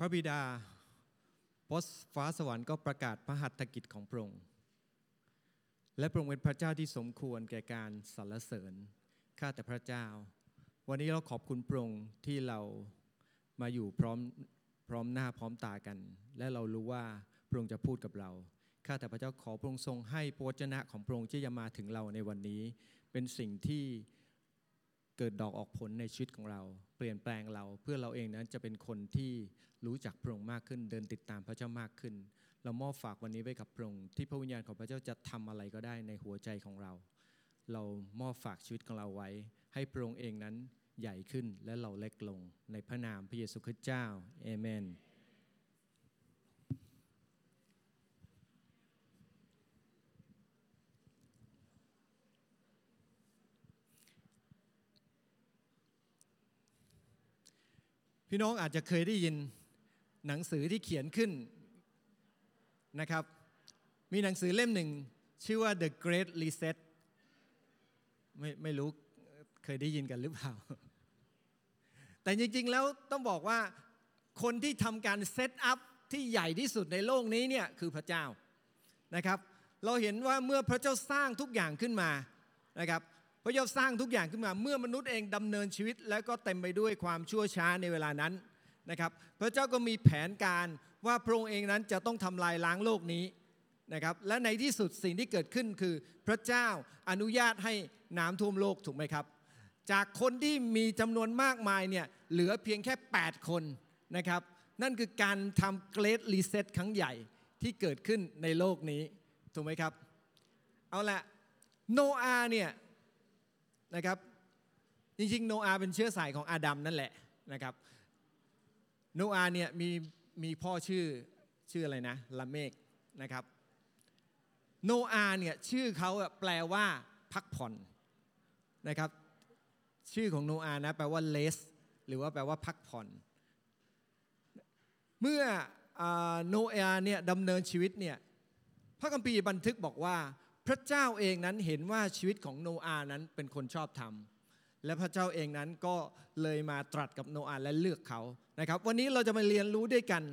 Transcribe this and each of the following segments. พระบิดาบนฟ้าสวรรค์ก็ประกาศพระหัตถกิจของพระองค์และพระองค์เป็นพระเจ้าที่สมควรแก่การสรรเสริญข้าแต่พระเจ้าวันนี้เราขอบคุณพระองค์ที่เรามาอยู่พร้อมหน้าพร้อมตากันและเรารู้ว่าพระองค์จะพูดกับเราข้าแต่พระเจ้าขอพระองค์ทรงให้พระวจนะของพระองค์ที่จะมาถึงเราในวันนี้เป็นสิ่งที่เกิดดอกออกผลในชีวิตของเราเปลี่ยนแปลงเราเพื่อเราเองนั้นจะเป็นคนที่รู้จักพระองค์มากขึ้นเดินติดตามพระเจ้ามากขึ้นเรามอบฝากวันนี้ไว้กับพระองค์ที่พระวิญญาณของพระเจ้าจะทำอะไรก็ได้ในหัวใจของเราเรามอบฝากชีวิตของเราไว้ให้พระองค์เองนั้นใหญ่ขึ้นและเราเล็กลงในพระนามพระเยซูคริสต์เจ้าเอเมนพี่น้องอาจจะเคยได้ยินหนังสือที่เขียนขึ้นนะครับมีหนังสือเล่มหนึ่งชื่อว่า The Great Reset ไม่รู้เคยได้ยินกันหรือเปล่าแต่จริงๆแล้วต้องบอกว่าคนที่ทำการเซตอัพที่ใหญ่ที่สุดในโลกนี้เนี่ยคือพระเจ้านะครับเราเห็นว่าเมื่อพระเจ้าสร้างทุกอย่างขึ้นมานะครับพระเจ้าสร้างทุกอย่างขึ้นมาเมื่อมนุษย์เองดำเนินชีวิตแล้วก็เต็มไปด้วยความชั่วช้าในเวลานั้นนะครับพระเจ้าก็มีแผนการว่าพระองค์เองนั้นจะต้องทำลายล้างโลกนี้นะครับและในที่สุดสิ่งที่เกิดขึ้นคือพระเจ้าอนุญาตให้น้ำท่วมโลกถูกไหมครับจากคนที่มีจำนวนมากมายเนี่ยเหลือเพียงแค่8คนนะครับนั่นคือการทำเกรทรีเซ็ตครั้งใหญ่ที่เกิดขึ้นในโลกนี้ถูกไหมครับเอาละโนอาห์เนี่ยนะครับจริงๆโนอาห์เป็นเชื้อสายของอาดัมนั่นแหละนะครับโนอาห์เนี่ยมีพ่อชื่ออะไรนะละเมกนะครับโนอาห์เนี่ยชื่อเขาแปลว่าพักผ่อนนะครับชื่อของโนอาห์นะแปลว่า rest หรือว่าแปลว่าพักผ่อนเมื่อโนอาห์เนี่ยดำเนินชีวิตเนี่ยพระคัมภีร์บันทึกบอกว่าพระเจ้าเองนั้นเห็นว่าชีวิตของโนอาห์นั้นเป็นคนชอบธรรมและพระเจ้าเองนั้นก็เลยมาตรัสกับโนอาห์และเลือกเขานะครับวันนี้เราจะมาเรียนรู้ด้วยกัน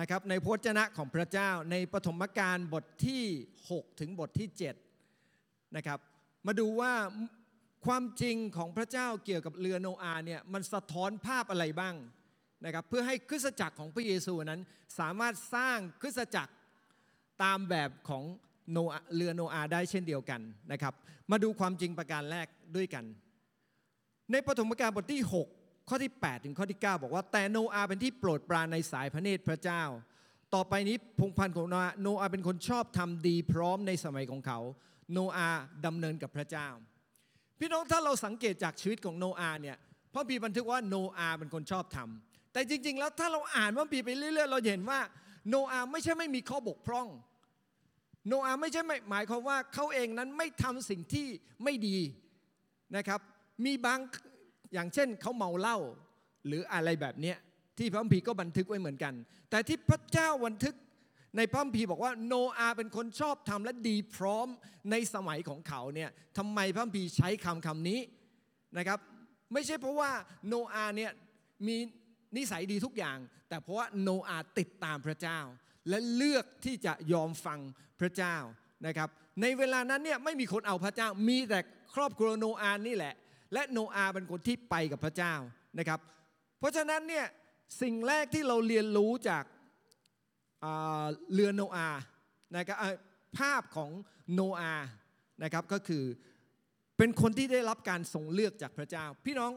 นะครับในพระวจนะของพระเจ้าในปฐมกาลบทที่6ถึงบทที่7นะครับมาดูว่าความจริงของพระเจ้าเกี่ยวกับเรือโนอาห์เนี่ยมันสะท้อนภาพอะไรบ้างนะครับเพื่อให้คริสตจักรของพระเยซูนั้นสามารถสร้างคริสตจักรตามแบบของเรือโนอาห์ได้เช่นเดียวกันนะครับมาดูความจริงประการแรกด้วยกันในปฐมกาลบทที่6ข้อที่8ถึงข้อที่9บอกว่าแต่โนอาห์เป็นที่โปรดปรานในสายพระเนตรพระเจ้าต่อไปนี้พงศ์พันธุ์ของโนอาห์เป็นคนชอบทำดีพร้อมในสมัยของเขาโนอาห์ดำเนินกับพระเจ้าพี่น้องถ้าเราสังเกตจากชีวิตของโนอาห์เนี่ยพระคัมภีร์บันทึกว่าโนอาห์เป็นคนชอบทำแต่จริงๆแล้วถ้าเราอ่านพระคัมภีร์ไปเรื่อยๆเราเห็นว่าโนอาห์ไม่ใช่ไม่มีข้อบกพร่องโนอาห์ไม่ใช่หมายความว่าเขาเองนั้นไม่ทำสิ่งที่ไม่ดีนะครับมีบางอย่างเช่นเขาเมาเหล้าหรืออะไรแบบนี้ที่พระคัมภีร์ก็บันทึกไว้เหมือนกันแต่ที่พระเจ้าบันทึกในพระคัมภีร์บอกว่าโนอาห์เป็นคนชอบธรรมและดีพร้อมในสมัยของเขาเนี่ยทำไมพระคัมภีร์ใช้คำนี้นะครับไม่ใช่เพราะว่าโนอาห์เนี่ยมีนิสัยดีทุกอย่างแต่เพราะว่าโนอาห์ติดตามพระเจ้าและเลือกที่จะยอมฟังพระเจ้านะครับในเวลานั้นเนี่ยไม่มีคนเอาพระเจ้ามีแต่ครอบครัวโนอาห์นี่แหละและโนอาห์เป็นคนที่ไปกับพระเจ้านะครับเพราะฉะนั้นเนี่ยสิ่งแรกที่เราเรียนรู้จากเรือโนอาห์นะครับภาพของโนอาห์นะครับก็คือเป็นคนที่ได้รับการทรงเลือกจากพระเจ้าพี่น้อง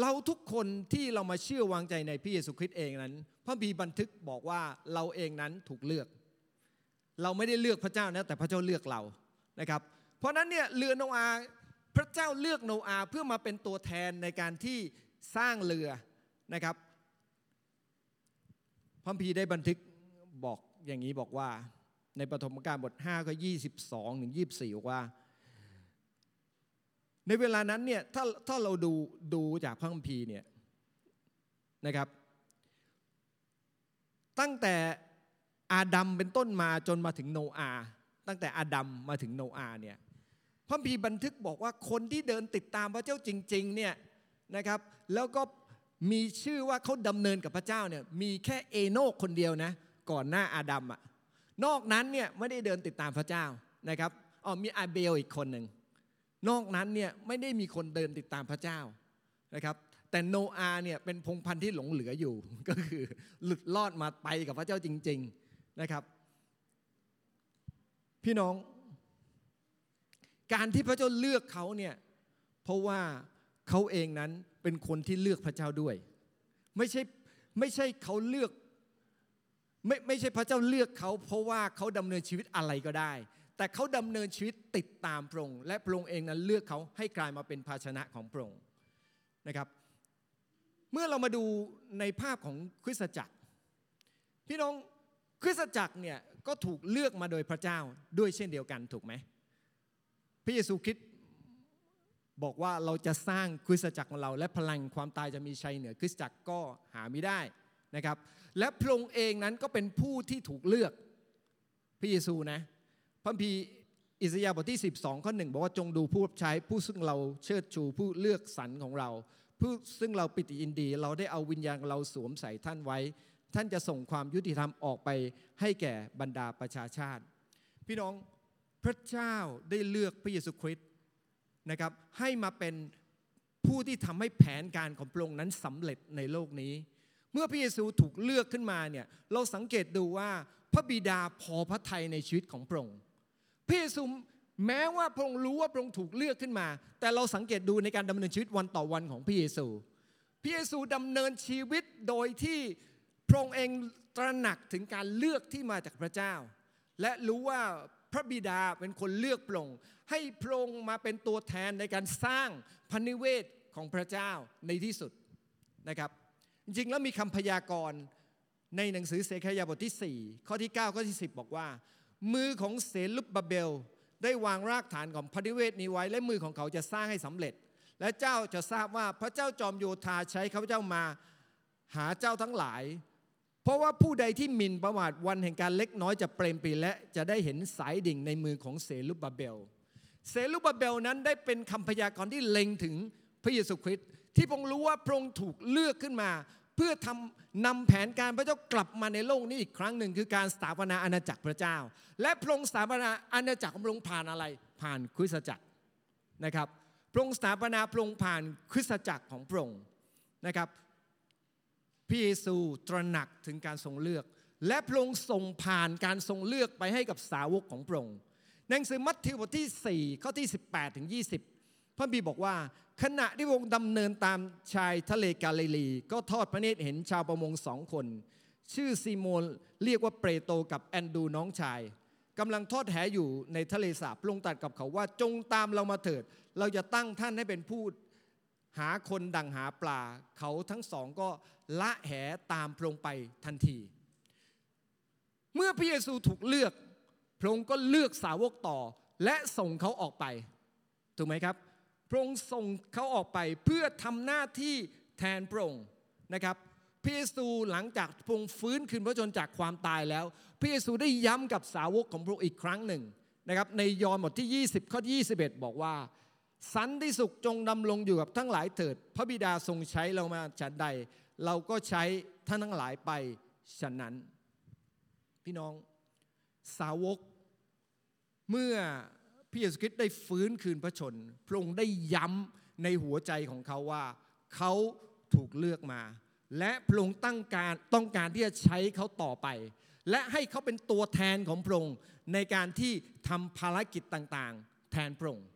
เราทุกคนที่เรามาเชื่อวางใจในพระเยซูคริสต์เองนั้นพระคัมภีร์บันทึกบอกว่าเราเองนั้นถูกเลือกเราไม่ได้เลือกพระเจ้านะแต่พระเจ้าเลือกเรานะครับเพราะนั้นเนี่ยเรือโนอาห์พระเจ้าเลือกโนอาห์เพื่อมาเป็นตัวแทนในการที่สร้างเรือนะครับพระคัมภีร์ได้บันทึกบอกอย่างนี้บอกว่าในปฐมกาลบท5ข้อ22ถึง24บอกว่าในเวลานั้นเนี่ยถ้าเราดูจากพระคัมภีร์เนี่ยนะครับตั้งแต่อาดัมเป็นต้นมาจนมาถึงโนอาห์ตั้งแต่อาดัมมาถึงโนอาห์เนี่ยพระคัมภีร์บันทึกบอกว่าคนที่เดินติดตามพระเจ้าจริงๆเนี่ยนะครับแล้วก็ มีชื่อว่าเขาดำเนินกับพระเจ้าเนี่ยมีแค่เอโนคคนเดียวนะก่อนหน้าอาดัมอ่ะนอกนั้นเนี่ยไม่ได้เดินติดตามพระเจ้านะครับอ๋อมีอาเบลอีกคนหนึ่งนอกนั้นเนี่ยไม่ได้มีคนเดินติดตามพระเจ้านะครับแต่โนอาห์เนี่ยเป็นพงศ์พันธุ์ที่หลงเหลืออยู่ก็คือหลุดรอดมาไปกับพระเจ้าจริงๆนะครับพี่น้องการที่พระเจ้าเลือกเขาเนี่ยเพราะว่าเขาเองนั้นเป็นคนที่เลือกพระเจ้าด้วยไม่ใช่เขาเลือกไม่ใช่พระเจ้าเลือกเขาเพราะว่าเขาดำเนินชีวิตอะไรก็ได้แต่เขาดำเนินชีวิตติดตามพระองค์และพระองค์เองนั้นเลือกเขาให้กลายมาเป็นภาชนะของพระองค์นะครับเมื่อเรามาดูในภาพของคริสตจักรพี่น้องคริสตจักรเนี่ยก็ถูกเลือกมาโดยพระเจ้าด้วยเช่นเดียวกันถูกไหมพระเยซูคริสต์บอกว่าเราจะสร้างคริสตจักรของเราและพลังความตายจะมีชัยเหนือคริสตจักรก็หาไม่ได้นะครับและพระองค์เองนั้นก็เป็นผู้ที่ถูกเลือกพระเยซูนะพระคัมภีร์อิสยาห์บทที่12ข้อ1บอกว่าจงดูผู้รับใช้ผู้ซึ่งเราเชิดชูผู้เลือกสรรของเราผู้ซึ่งเราปิติยินดีเราได้เอาวิญญาณเราสวมใส่ท่านไว้ท่านจะส่งความยุติธรรมออกไปให้แก่บรรดาประชาชาติพี่น้องพระเจ้าได้เลือกพระเยซูคริสต์นะครับให้มาเป็นผู้ที่ทำให้แผนการของพระองค์นั้นสำเร็จในโลกนี้เมื่อพระเยซูถูกเลือกขึ้นมาเนี่ยเราสังเกตดูว่าพระบิดาพอพระทัยในชีวิตของพระองค์พระเยซูแม้ว่าพระองค์รู้ว่าพระองค์ถูกเลือกขึ้นมาแต่เราสังเกตดูในการดำเนินชีวิตวันต่อวันของพระเยซูดำเนินชีวิตโดยที่พระองค์เองตระหนักถึงการเลือกที่มาจากพระเจ้าและรู้ว่าพระบิดาเป็นคนเลือกพระองค์ให้พระองค์มาเป็นตัวแทนในการสร้างพระนิเวศของพระเจ้าในที่สุดนะครับจริงๆแล้วมีคำพยากรณ์ในหนังสือเสคยาบทที่4ข้อที่9ข้อที่10บอกว่ามือของเซรุบบาเบลได้วางรากฐานของพระนิเวศนี้ไว้และมือของเขาจะสร้างให้สำเร็จและเจ้าจะทราบว่าพระเจ้าจอมโยธาใช้ข้าพเจ้ามาหาเจ้าทั้งหลายเพราะว่าผู้ใดที่หมิ่นประมาทวันแห่งการเล็กน้อยจะเปรมปรีและจะได้เห็นสายดิ่งในมือของเซรุบาเบลนั้นได้เป็นคำพยากรณ์ที่เล็งถึงพระเยซูคริสต์ที่พระองค์รู้ว่าพระองค์ถูกเลือกขึ้นมาเพื่อทำนำแผนการพระเจ้ากลับมาในโลกนี้อีกครั้งหนึ่งคือการสถาปนาอาณาจักรพระเจ้าและพระองค์สถาปนาอาณาจักรของพระองค์ผ่านอะไรผ่านคริสตจักรนะครับพระองค์สถาปนาพระองค์ผ่านคริสตจักรของพระองค์นะครับพระเยซูตระหนักถึงการทรงเลือกและพระองค์ทรงผ่านการทรงเลือกไปให้กับสาวกของพระองค์หนังสือมัทธิวบทที่4ข้อที่18ถึง20พระบิดาบอกว่าขณะที่วงดำเนินตามชายทะเลกาลิลีก็ทอดพระเนตรเห็นชาวประมง2คนชื่อซีโมนเรียกว่าเปโตรกับแอนดูน้องชายกำลังทอดแหอยู่ในทะเลสาบพระองค์ตรัสกับเขาว่าจงตามเรามาเถิดเราจะตั้งท่านให้เป็นผู้หาคนดั่งหาปลาเขาทั้งสองก็ละแหตามพระองค์ไปทันทีเมื่อพระเยซูถูกเลือกพระองค์ก็เลือกสาวกต่อและส่งเขาออกไปถูกไหมครับพระองค์ส่งเขาออกไปเพื่อทำหน้าที่แทนพระองค์นะครับพระเยซูหลังจากพระองค์ฟื้นคืนพระชนม์จากความตายแล้วพระเยซูได้ย้ำกับสาวกของพระองค์อีกครั้งหนึ่งนะครับในยอห์นบทที่20ข้อ21บอกว่าสันติสุขจงดำรงอยู่กับทั้งหลายเถิดพระบิดาทรงใช้เรามาฉันใดเราก็ใช้ท่านทั้งหลายไปฉะนั้นพี่น้องสาวกเมื่อพระเยซูคริสต์ได้ฟื้นคืนพระชนม์พระองค์ได้ย้ำในหัวใจของเขาว่าเขาถูกเลือกมาและพระองค์ต้องการที่จะใช้เขาต่อไปและให้เขาเป็นตัวแทนของพระองค์ในการที่ทำภารกิจต่างๆแทนพระองค์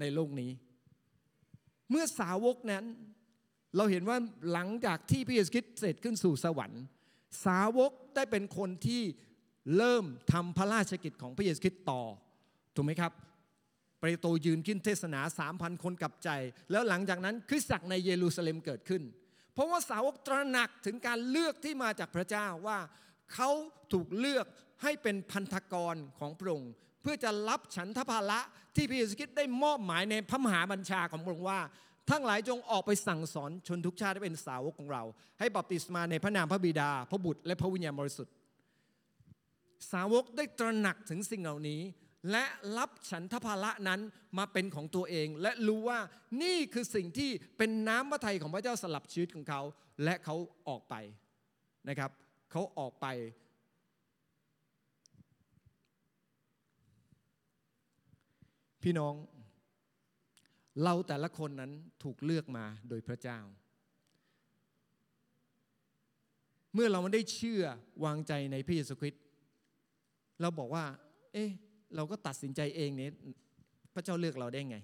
ในโลกนี้เมื่อสาวกนั้นเราเห็นว่าหลังจากที่พระเยซูคริสต์เสด็จขึ้นสู่สวรรค์สาวกได้เป็นคนที่เริ่มทำพระราชกิจของพระเยซูคริสต์ต่อถูกไหมครับเปโตรยืนขึ้นเทศนา 3,000 คนกลับใจแล้วหลังจากนั้นคริสตจักรในเยรูซาเล็มเกิดขึ้นเพราะว่าสาวกตระหนักถึงการเลือกที่มาจากพระเจ้าว่าเขาถูกเลือกให้เป็นพันธกรของพระองค์เพื่อจะรับฉันทภาระที่พระเยซูคริสต์ได้มอบหมายในพระมหาบัญชาของพระองค์ว่าทั้งหลายจงออกไปสั่งสอนชนทุกชาติให้เป็นสาวกของเราให้บัพติศมาในพระนามพระบิดาพระบุตรและพระวิญญาณบริสุทธิ์สาวกได้ตระหนักถึงสิ่งเหล่านี้ และรับฉันทภาระนั้นมาเป็นของตัวเองและรู้ว่านี่คือสิ่งที่เป็นน้ำพระทัยของพระเจ้าสำหรับชีวิตของเขาและเขาออกไปนะครับเขาออกไปพี่น้องเราแต่ละคนนั้นถูกเลือกมาโดยพระเจ้าเมื่อเราไม่ได้เชื่อวางใจในพระเยซูคริสต์เราบอกว่าเอ๊ะเราก็ตัดสินใจเองเนี่ยพระเจ้าเลือกเราได้ไง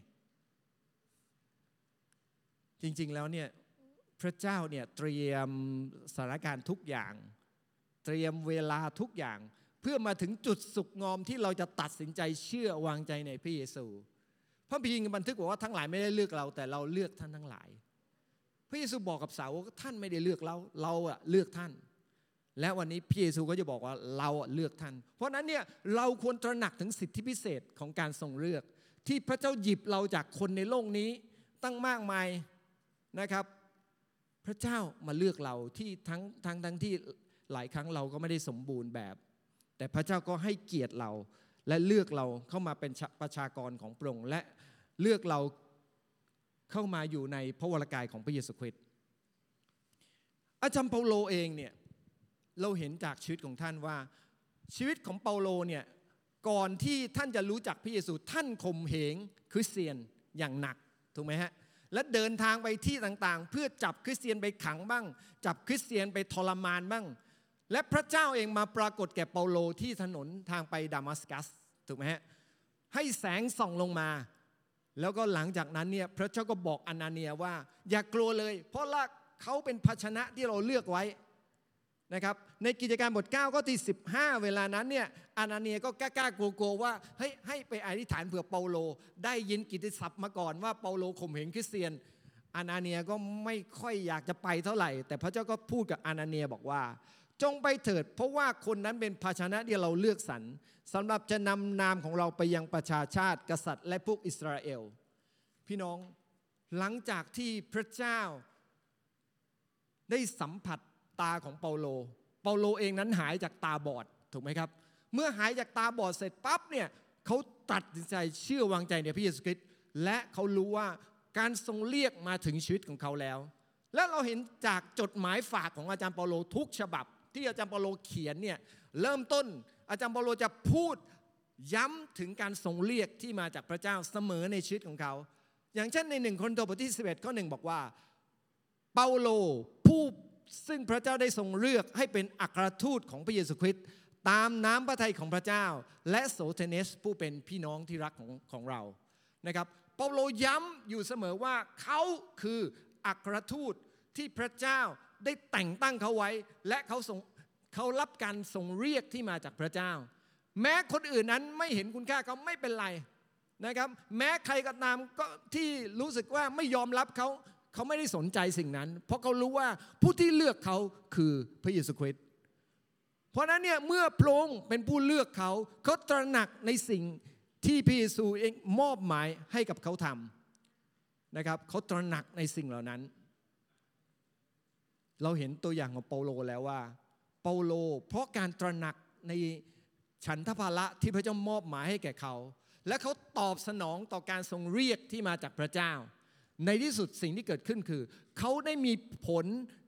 จริงๆแล้วเนี่ยพระเจ้าเนี่ยเตรียมสถานการณ์ทุกอย่างเตรียมเวลาทุกอย่างเพื่อมาถึงจุดสุขงอมที่เราจะตัดสินใจเชื่อวางใจในพระเยซูพระบิดาบันทึกบอกว่าทั้งหลายไม่ได้เลือกเราแต่เราเลือกท่านทั้งหลายพระเยซูบอกกับสาวกท่านไม่ได้เลือกเราเราอะเลือกท่านและวันนี้พระเยซูก็จะบอกว่าเราเลือกท่านเพราะนั้นเนี่ยเราควรตระหนักถึงสิทธิพิเศษของการทรงเลือกที่พระเจ้าหยิบเราจากคนในโลกนี้ตั้งมากมายนะครับพระเจ้ามาเลือกเราที่ทั้งที่หลายครั้งเราก็ไม่ได้สมบูรณ์แบบแต่พระเจ้าก็ให้เกียรติเราและเลือกเราเข้ามาเป็นประชากรของพระองค์และเลือกเราเข้ามาอยู่ในพระวรกายของพระเยซูคริสต์อาจารย์เปาโลเองเนี่ยเราเห็นจากชีวิตของท่านว่าชีวิตของเปาโลเนี่ยก่อนที่ท่านจะรู้จักพระเยซูท่านข่มเหงคริสเตียนอย่างหนักถูกไหมฮะและเดินทางไปที่ต่างๆเพื่อจับคริสเตียนไปขังบ้างจับคริสเตียนไปทรมานบ้างและพระเจ้าเองมาปรากฏแก่เปาโลที่ถนนทางไปดามัสกัสถูกไหมฮะให้แสงส่องลงมาแล้วก็หลังจากนั้นเนี่ยพระเจ้าก็บอกอานาเนียว่าอย่ากลัวเลยเพราะเขาเป็นภาชนะที่เราเลือกไว้นะครับในกิจการบท9ข้อที่15เวลานั้นเนี่ยอานาเนียก็กล้ากลัวๆว่าเฮ้ยให้ไปอธิษฐานเผื่อเปาโลได้ยินกิตติศัพท์มาก่อนว่าเปาโลข่มเหงคริสเตียนอานาเนียก็ไม่ค่อยอยากจะไปเท่าไหร่แต่พระเจ้าก็พูดกับอานาเนียบอกว่าจงไปเถิดเพราะว่าคนนั้นเป็นภาชนะที่เราเลือกสรรสำหรับจะนำนามของเราไปยังประชาชาติกษัตริย์และพวกอิสราเอลพี่น้องหลังจากที่พระเจ้าได้สัมผัสตาของเปาโลเปาโลเองนั้นหายจากตาบอดถูกไหมครับเมื่อหายจากตาบอดเสร็จปั๊บเนี่ยเขาตัดสินใจเชื่อวางใจในพระเยซูคริสต์และเขารู้ว่าการทรงเรียกมาถึงชีวิตของเขาแล้วและเราเห็นจากจดหมายฝากของอาจารย์เปาโลทุกฉบับที่อาจารย์เปาโลเขียนเนี่ยเริ่มต้นอาจารย์เปาโลจะพูดย้ำถึงการทรงเรียกที่มาจากพระเจ้าเสมอในชีวิตของเขาอย่างเช่นใน1 โครินธ์บทที่11ข้อ1บอกว่าเปาโลผู้ซึ่งพระเจ้าได้ทรงเลือกให้เป็นอัครทูตของพระเยซูคริสต์ตามน้ำพระทัยของพระเจ้าและโสเทเนสผู้เป็นพี่น้องที่รักของเรานะครับเปาโลย้ำอยู่เสมอว่าเขาคืออัครทูตที่พระเจ้าได้แต่งตั้งเขาไว้และเขารับการทรงเรียกที่มาจากพระเจ้าแม้คนอื่นนั้นไม่เห็นคุณค่าเขาไม่เป็นไรนะครับแม้ใครก็ตามก็ที่รู้สึกว่าไม่ยอมรับเขาไม่ได้สนใจสิ่งนั้นเพราะเขารู้ว่าผู้ที่เลือกเขาคือพระเยซูคริสต์เพราะนั้นเนี่ยเมื่อพระองค์เป็นผู้เลือกเขาตระหนักในสิ่งที่พระเยซูเองมอบหมายให้กับเขาทำนะครับเขาตระหนักในสิ่งเหล่านั้นเราเห็นตัวอย่างของเปาโลแล้วว่าเปาโลเพราะการตระหนักในฉันทภาระที่พระเจ้ามอบหมายให้แก่เขาและเขาตอบสนองต่อการทรงเรียกที่มาจากพระเจ้าในที่สุดสิ่งที่เกิดขึ้นคือเขาได้มีผล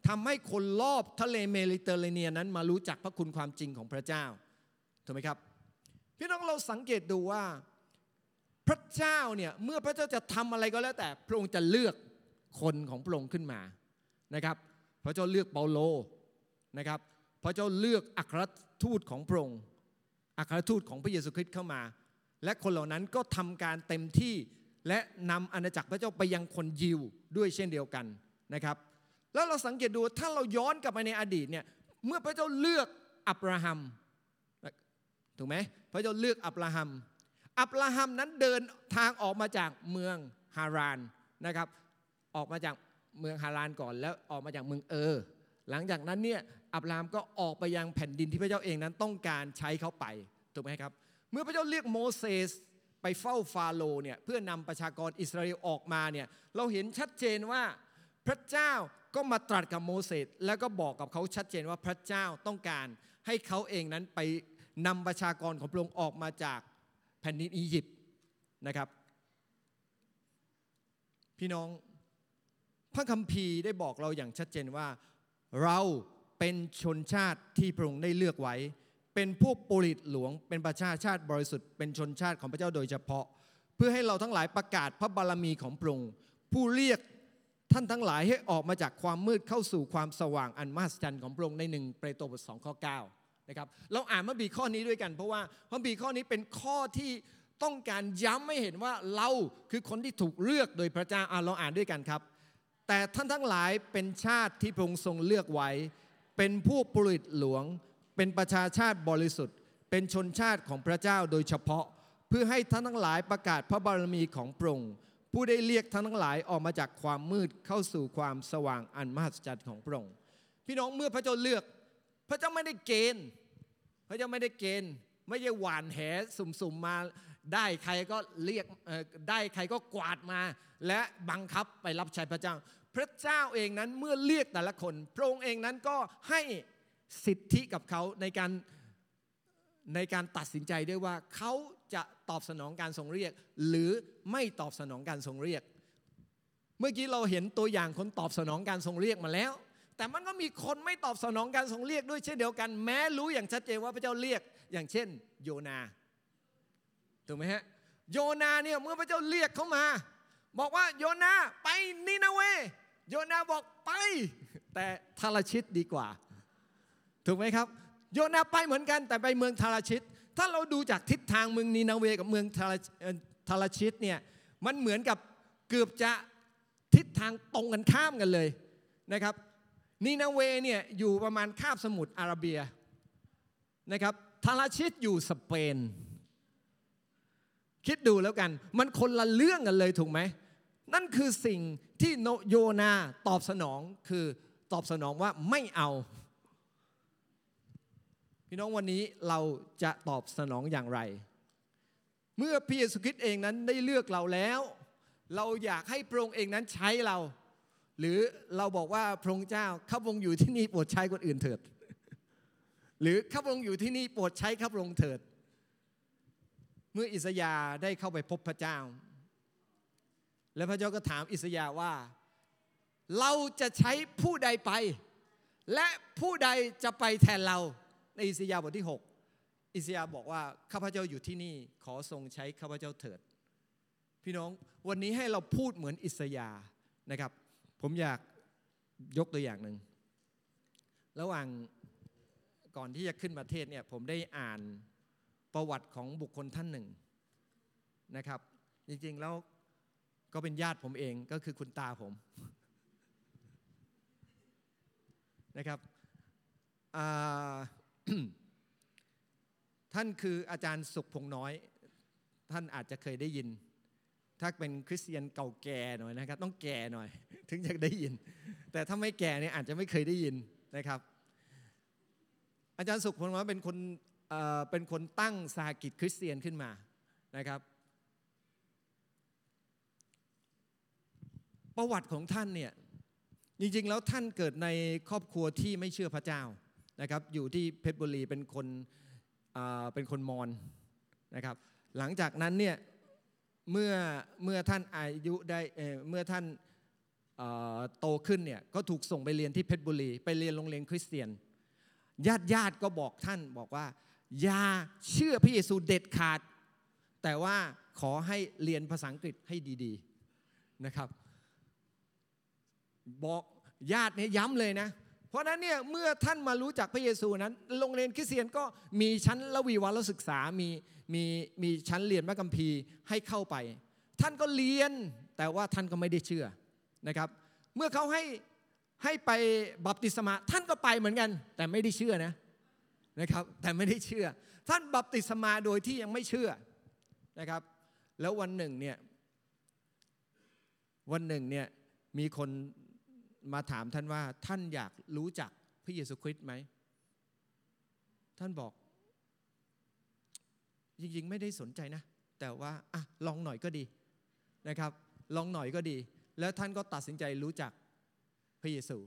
ทำให้คนรอบทะเลเมดิเตอร์เรเนียนนั้นมารู้จักพระคุณความจริงของพระเจ้าถูกไหมครับพี่น้องเราสังเกตดูว่าพระเจ้าเนี่ยเมื่อพระเจ้าจะทำอะไรก็แล้วแต่พระองค์จะเลือกคนของพระองค์ขึ้นมานะครับพระเจ้าเลือกเปาโลนะครับพระเจ้าเลือกอัครทูตของพระองค์อัครทูตของพระเยซูคริสต์เข้ามาและคนเหล่านั้นก็ทำการเต็มที่และนำอาณาจักรพระเจ้าไปยังคนยิวด้วยเช่นเดียวกันนะครับแล้วเราสังเกตดูถ้าเราย้อนกลับไปในอดีตเนี่ยเมื่อพระเจ้าเลือกอับราฮัมถูกไหมพระเจ้าเลือกอับราฮัมนั้นเดินทางออกมาจากเมืองฮารานนะครับออกมาจากเมืองฮารานก่อนแล้วออกมาจากเมืองหลังจากนั้นเนี่ยอับราฮัมก็ออกไปยังแผ่นดินที่พระเจ้าเองนั้นต้องการใช้เขาไปถูกไหมครับเมื่อพระเจ้าเรียกโมเสสไปเฝ้าฟาโรห์เนี่ยเพื่อนำประชากรอิสราเอลออกมาเนี่ยเราเห็นชัดเจนว่าพระเจ้าก็มาตรัสกับโมเสสแล้วก็บอกกับเขาชัดเจนว่าพระเจ้าต้องการให้เขาเองนั้นไปนำประชากรของพระองค์ออกมาจากแ ผ่นดินอียิปต์นะครับพี่น้องพระคัมภีร์ได้บอกเราอย่างชัดเจนว่าเราเป็นชนชาติที่พระองค์ได้เลือกไว้เป็นพวกปุโรหิตหลวงเป็นประชาชาติบริสุทธิ์เป็นชนชาติของพระเจ้าโดยเฉพาะเพื่อให้เราทั้งหลายประกาศพระบารมีของพระองค์ผู้เรียกท่านทั้งหลายให้ออกมาจากความมืดเข้าสู่ความสว่างอันมหัศจรรย์ของพระองค์ใน1เปโตรบท2ข้อ9นะครับเราอ่านพระคัมภีร์ข้อนี้ด้วยกันเพราะว่าพระคัมภีร์ข้อนี้เป็นข้อที่ต้องการย้ำให้เห็นว่าเราคือคนที่ถูกเลือกโดยพระเจ้าเราอ่านด้วยกันครับแต่ท่านทั้งหลายเป็นชาติที่พระองค์ทรงเลือกไว้เป็นผู้ปุโรหิตหลวงเป็นประชาชาติบริสุทธิ์เป็นชนชาติของพระเจ้าโดยเฉพาะเพื่อให้ท่านทั้งหลายประกาศพระบารมีของพระองค์ผู้ได้เรียกท่านทั้งหลายออกมาจากความมืดเข้าสู่ความสว่างอันมหัศจรรย์ของพระองค์พี่น้องเมื่อพระเจ้าเลือกพระเจ้าไม่ได้เกณฑ์พระเจ้าไม่ได้เกณฑ์ไม่ได้หว่านแหสุ่มๆมาได้ใครก็เรียกได้ใครก็กวาดมาและบังคับไปรับใช้พระเจ้าพระเจ้าเองนั้นเมื่อเลือกแต่ละคนพระองค์เองนั้นก็ให้สิทธิกับเขาในการตัดสินใจด้วยว่าเขาจะตอบสนองการทรงเรียกหรือไม่ตอบสนองการทรงเรียกเมื่อกี้เราเห็นตัวอย่างคนตอบสนองการทรงเรียกมาแล้วแต่มันก็มีคนไม่ตอบสนองการทรงเรียกด้วยเช่นเดียวกันแม้รู้อย่างชัดเจนว่าพระเจ้าเรียกอย่างเช่นโยนาถูกไหมฮะโยนาเนี่ยเมื่อพระเจ้าเรียกเขามาบอกว่าโยนาไปนินาเวโยนาบอกไปแต่ทาราชิตดีกว่าถูกไหมครับโยนาไปเหมือนกันแต่ไปเมืองทาราชิตถ้าเราดูจากทิศทางเมืองนินาเวกับเมืองทาราชิตเนี่ยมันเหมือนกับเกือบจะทิศทางตรงกันข้ามกันเลยนะครับนินาเวเนี่ยอยู่ประมาณคาบสมุทรอาระเบียนะครับทาราชิตอยู่สเปนคิดดูแล้วกันมันคนละเรื่องกันเลยถูกไหมนั่นคือสิ่งที่โยนาตอบสนองคือตอบสนองว่าไม่เอาพี่น้องวันนี้เราจะตอบสนองอย่างไรเมื่อพระเยซูคริสต์เองนั้นได้เลือกเราแล้วเราอยากให้พระองค์เองนั้นใช้เราหรือเราบอกว่าพระองค์เจ้าข้าพระองค์อยู่ที่นี่โปรดใช้คนอื่นเถิดหรือข้าพระองค์อยู่ที่นี่โปรดใช้ข้าพระองค์เถิดเมื่ออิสยาห์ได้เข้าไปพบพระเจ้าและพระเจ้าก็ถามอิสยาห์ว่าเราจะใช้ผู้ใดไปและผู้ใดจะไปแทนเราในอิสยาห์บทที่6อิสยาห์บอกว่าข้าพเจ้าอยู่ที่นี่ขอทรงใช้ข้าพเจ้าเถิดพี่น้องวันนี้ให้เราพูดเหมือนอิสยาห์นะครับผมอยากยกตัวอย่างหนึ่งระหว่างก่อนที่จะขึ้นมาเทศเนี่ยผมได้อ่านประวัติของบุคคลท่านหนึ่งนะครับจริงๆแล้วก็เป็นญาติผมเองก็คือคุณตาผมนะครับท่านคืออาจารย์สุขพงษ์น้อยท่านอาจจะเคยได้ยินถ้าเป็นคริสเตียนเก่าแก่หน่อยนะครับต้องแก่หน่อยถึงจะได้ยินแต่ถ้าไม่แก่เนี่ยอาจจะไม่เคยได้ยินนะครับอาจารย์สุขพงษ์น้อยเป็นคนตั้งสหกิจคริสเตียนขึ้นมานะครับประวัติของท่านเนี่ยจริงๆแล้วท่านเกิดในครอบครัวที่ไม่เชื่อพระเจ้านะครับอยู่ที่เพชรบุรีเป็นคนมอญนะครับหลังจากนั้นเนี่ยเมื่อท่านอายุได้เมื่อท่านโตขึ้นเนี่ยก็ถูกส่งไปเรียนที่เพชรบุรีไปเรียนโรงเรียนคริสเตียนญาติก็บอกท่านบอกว่าอย่าเชื่อพระเยซูเด็ดขาดแต่ว่าขอให้เรียนภาษาอังกฤษให้ดีๆนะครับบอกญาติเนี่ยย้ำเลยนะเพราะนั้นเนี่ยเมื่อท่านมารู้จักพระเยซูนั้นโรงเรียนคริสเตียนก็มีชั้นละวีวารศึกษามีชั้นเรียนพระคัมภีร์ให้เข้าไปท่านก็เรียนแต่ว่าท่านก็ไม่ได้เชื่อนะครับเมื่อเขาให้ไปบัพติศมาท่านก็ไปเหมือนกันแต่ไม่ได้เชื่อนะครับแต่ไม่ได้เชื่อท่านบัพติศมาโดยที่ยังไม่เชื่อนะครับแล้ววันหนึ่งเนี่ยมีคนมาถามท่านว่าท่านอยากรู้จักพระเยซูคริสต์ไหมท่านบอกจริงๆไม่ได้สนใจนะแต่ว่าอ่ะลองหน่อยก็ดีนะครับลองหน่อยก็ดีแล้วท่านก็ตัดสินใจรู้จักพระเยซู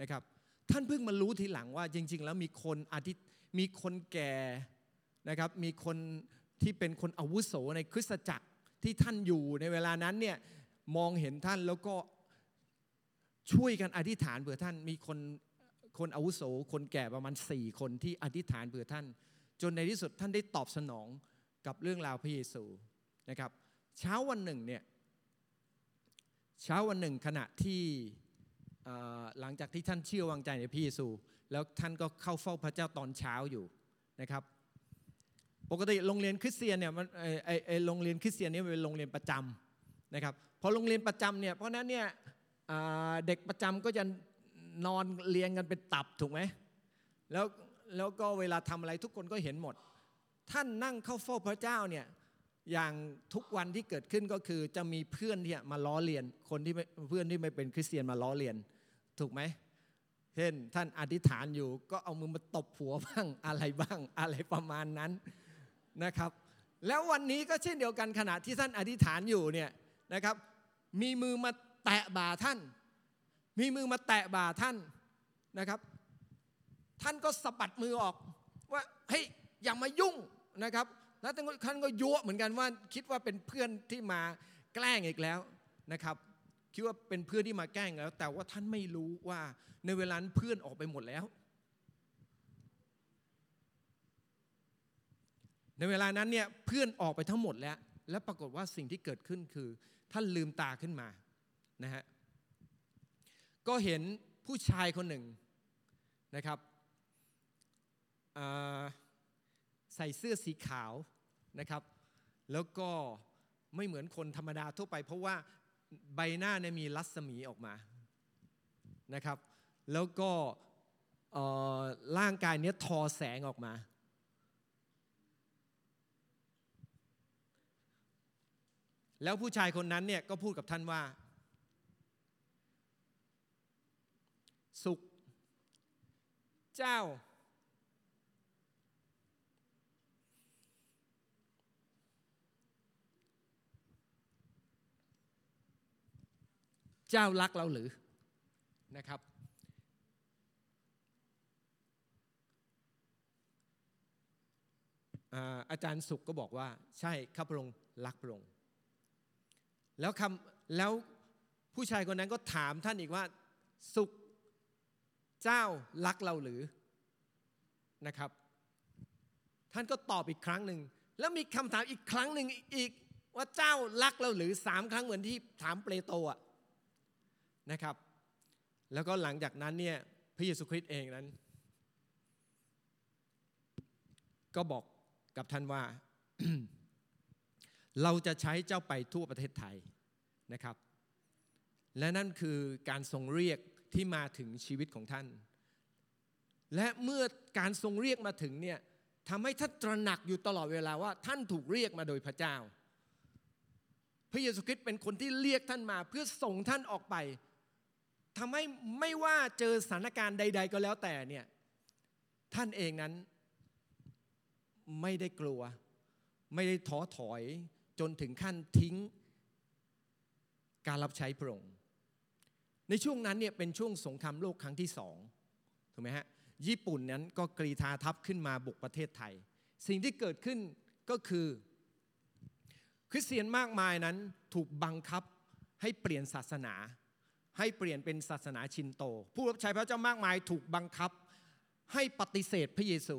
นะครับท่านเพิ่งมารู้ทีหลังว่าจริงๆแล้วมีคนแก่นะครับมีคน ที่เป็นคนอาวุโสในคริสตจักรที่ท่านอยู่ในเวลานั้นเนี่ยมองเห็นท่านแล้วก็ช่วยกันอธิษฐานเผื่อท่านมีคนอาวุโสคนแก่ประมาณ4คนที่อธิษฐานเผื่อท่านจนในที่สุดท่านได้ตอบสนองกับเรื่องราวพระเยซูนะครับเช้าวันหนึ่งขณะที่หลังจากที่ท่านเชื่อวางใจในพระเยซูแล้วท่านก็เข้าเฝ้าพระเจ้าตอนเช้าอยู่นะครับปกติโรงเรียนคริสเตียนเนี่ยมันโรงเรียนคริสเตียนนี่เป็นโรงเรียนประจำนะครับพอโรงเรียนประจำเนี่ยเพราะนั้นเนี่ยเด็กประจำก็จะนอนเรียงกันเป็นตับถูกไหมแล้วก็เวลาทำอะไรทุกคนก็เห็นหมดท่านนั่งเข้าเฝ้าพระเจ้าเนี่ยอย่างทุกวันที่เกิดขึ้นก็คือจะมีเพื่อนที่มาล้อเลียนคนที่เพื่อนที่ไม่เป็นคริสเตียนมาล้อเลียนถูกไหมเช่นท่านอธิษฐานอยู่ก็เอามือมาตบหัวบ้างอะไรบ้างอะไรประมาณนั้นนะครับแล้ววันนี้ก็เช่นเดียวกันขณะที่ท่านอธิษฐานอยู่เนี่ยนะครับมีมือมาแตะบ่าท่านมีมือมาแตะบ่าท่านนะครับท่านก็สะบัดมือออกว่าเฮ้ยอย่ามายุ่งนะครับแล้วท่านก็ยั่วเหมือนกันว่าคิดว่าเป็นเพื่อนที่มาแกล้งอีกแล้วนะครับคิดว่าเป็นเพื่อนที่มาแกล้งแล้วแต่ว่าท่านไม่รู้ว่าในเวลานั้นเพื่อนออกไปหมดแล้วในเวลานั้นเนี่ยเพื่อนออกไปทั้งหมดแล้วและปรากฏว่าสิ่งที่เกิดขึ้นคือท่านลืมตาขึ้นมานะฮะก็เห็นผู้ชายคนหนึ่งนะครับใส่เสื้อสีขาวนะครับแล้วก็ไม่เหมือนคนธรรมดาทั่วไปเพราะว่าใบหน้าเนี่ยมีรัศมีออกมานะครับแล้วก็ร่างกายเนี่ยทอแสงออกมาแล้วผู้ชายคนนั้นเนี่ยก็พูดกับท่านว่าสุขเจ้ารักเราหรือนะครับอาจารย์สุขก็บอกว่าใช่ข้าพระองค์รักพระองค์แล้วผู้ชายคนนั้นก็ถามท่านอีกว่าสุขเจ้ารักเราหรือนะครับท่านก็ตอบอีกครั้งหนึ่งแล้วมีคำถามอีกครั้งหนึ่งอีกว่าเจ้ารักเราหรือ3ครั้งเหมือนที่ถามเปโตรอ่ะนะครับแล้วก็หลังจากนั้นเนี่ยพระเยซูคริสต์เองนั้นก็บอกกับท่านว่า เราจะใช้เจ้าไปทั่วประเทศไทยนะครับและนั่นคือการทรงเรียกที่มาถึงชีวิตของท่านและเมื่อการทรงเรียกมาถึงเนี่ยทำให้ท่านตระหนักอยู่ตลอดเวลาว่าท่านถูกเรียกมาโดยพระเจ้าพระเยซูคริสต์เป็นคนที่เรียกท่านมาเพื่อส่งท่านออกไปทำให้ไม่ว่าเจอสถานการณ์ใดๆก็แล้วแต่เนี่ยท่านเองนั้นไม่ได้กลัวไม่ได้ท้อถอยจนถึงขั้นทิ้งการรับใช้พระองค์ในช่วงนั้นเนี่ยเป็นช่วงสงครามโลกครั้งที่2ถูกไหมฮะญี่ปุ่นนั้นก็กรีธาทัพขึ้นมาบุกประเทศไทยสิ่งที่เกิดขึ้นก็คือคริสเตียนมากมายนั้นถูกบังคับให้เปลี่ยนศาสนาให้เปลี่ยนเป็นศาสนาชินโตผู้รับใช้พระเจ้ามากมายถูกบังคับให้ปฏิเสธพระเยซู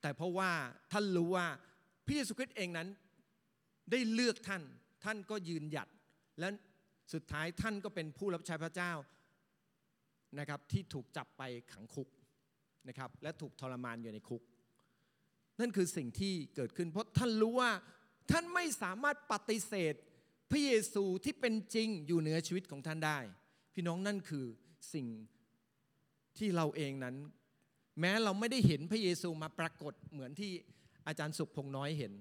แต่เพราะว่าท่านรู้ว่าพระเยซูคริสต์เองนั้นได้เลือกท่านก็ยืนหยัดและสุดท้ายท่านก็เป็นผู้รับใช้พระเจ้านะครับที่ถูกจับไปขังคุกนะครับและถูกทรมานอยู่ในคุกนั่นคือสิ่งที่เกิดขึ้นเพราะท่านรู้ว่าท่านไม่สามารถปฏิเสธพระเยซูที่เป็นจริงอยู่เหนือชีวิตของท่านได้พี่น้องนั่นคือสิ่งที่เราเองนั้นแม้เราไม่ได้เห็นพระเยซูมาปรากฏเหมือนที่อาจารย์สุขพงษ์น้อยเห็น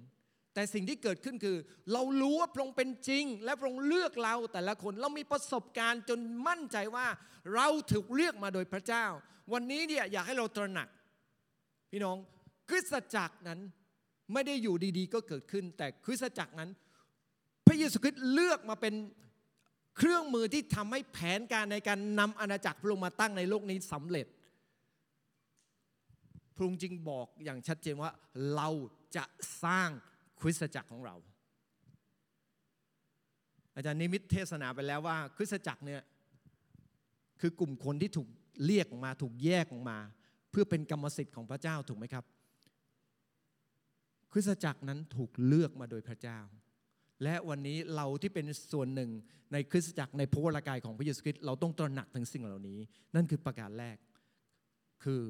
แต่สิ่งที่เกิดขึ้นคือเรารู้ว่าพระองค์เป็นจริงและพระองค์เลือกเราแต่ละคนเรามีประสบการณ์จนมั่นใจว่าเราถูกเลือกมาโดยพระเจ้าวันนี้เนี่ยอยากให้เราตระหนักพี่น้องคริสตจักรนั้นไม่ได้อยู่ดีๆก็เกิดขึ้นแต่คริสตจักรนั้นพระเยซูคริสต์เลือกมาเป็นเครื่องมือที่ทำให้แผนการในการนำอาณาจักรพระองค์มาตั้งในโลกนี้สำเร็จพ รุงจึงบอกอย่างชัดเจนว่าเราจะสร้างคริสตจักรของเราอาจารย์นิมิตเทศนาไปแล้วว่าคริสตจักรเนี่ยคือกลุ่มคนที่ถูกเรียกออกมาถูกแยกออกมาเพื่อเป็นกรรมสิทธิ์ของพระเจ้าถูกไหมครับคริสตจักรนั้นถูกเลือกมาโดยพระเจ้าและวันนี้เราที่เป็นส่วนหนึ่งในคริสตจักรในพระวรกายของพระเยซูคริสต์เราต้องตระหนักถึงสิ่งเหล่านี้นั่นคือประการแรกคือ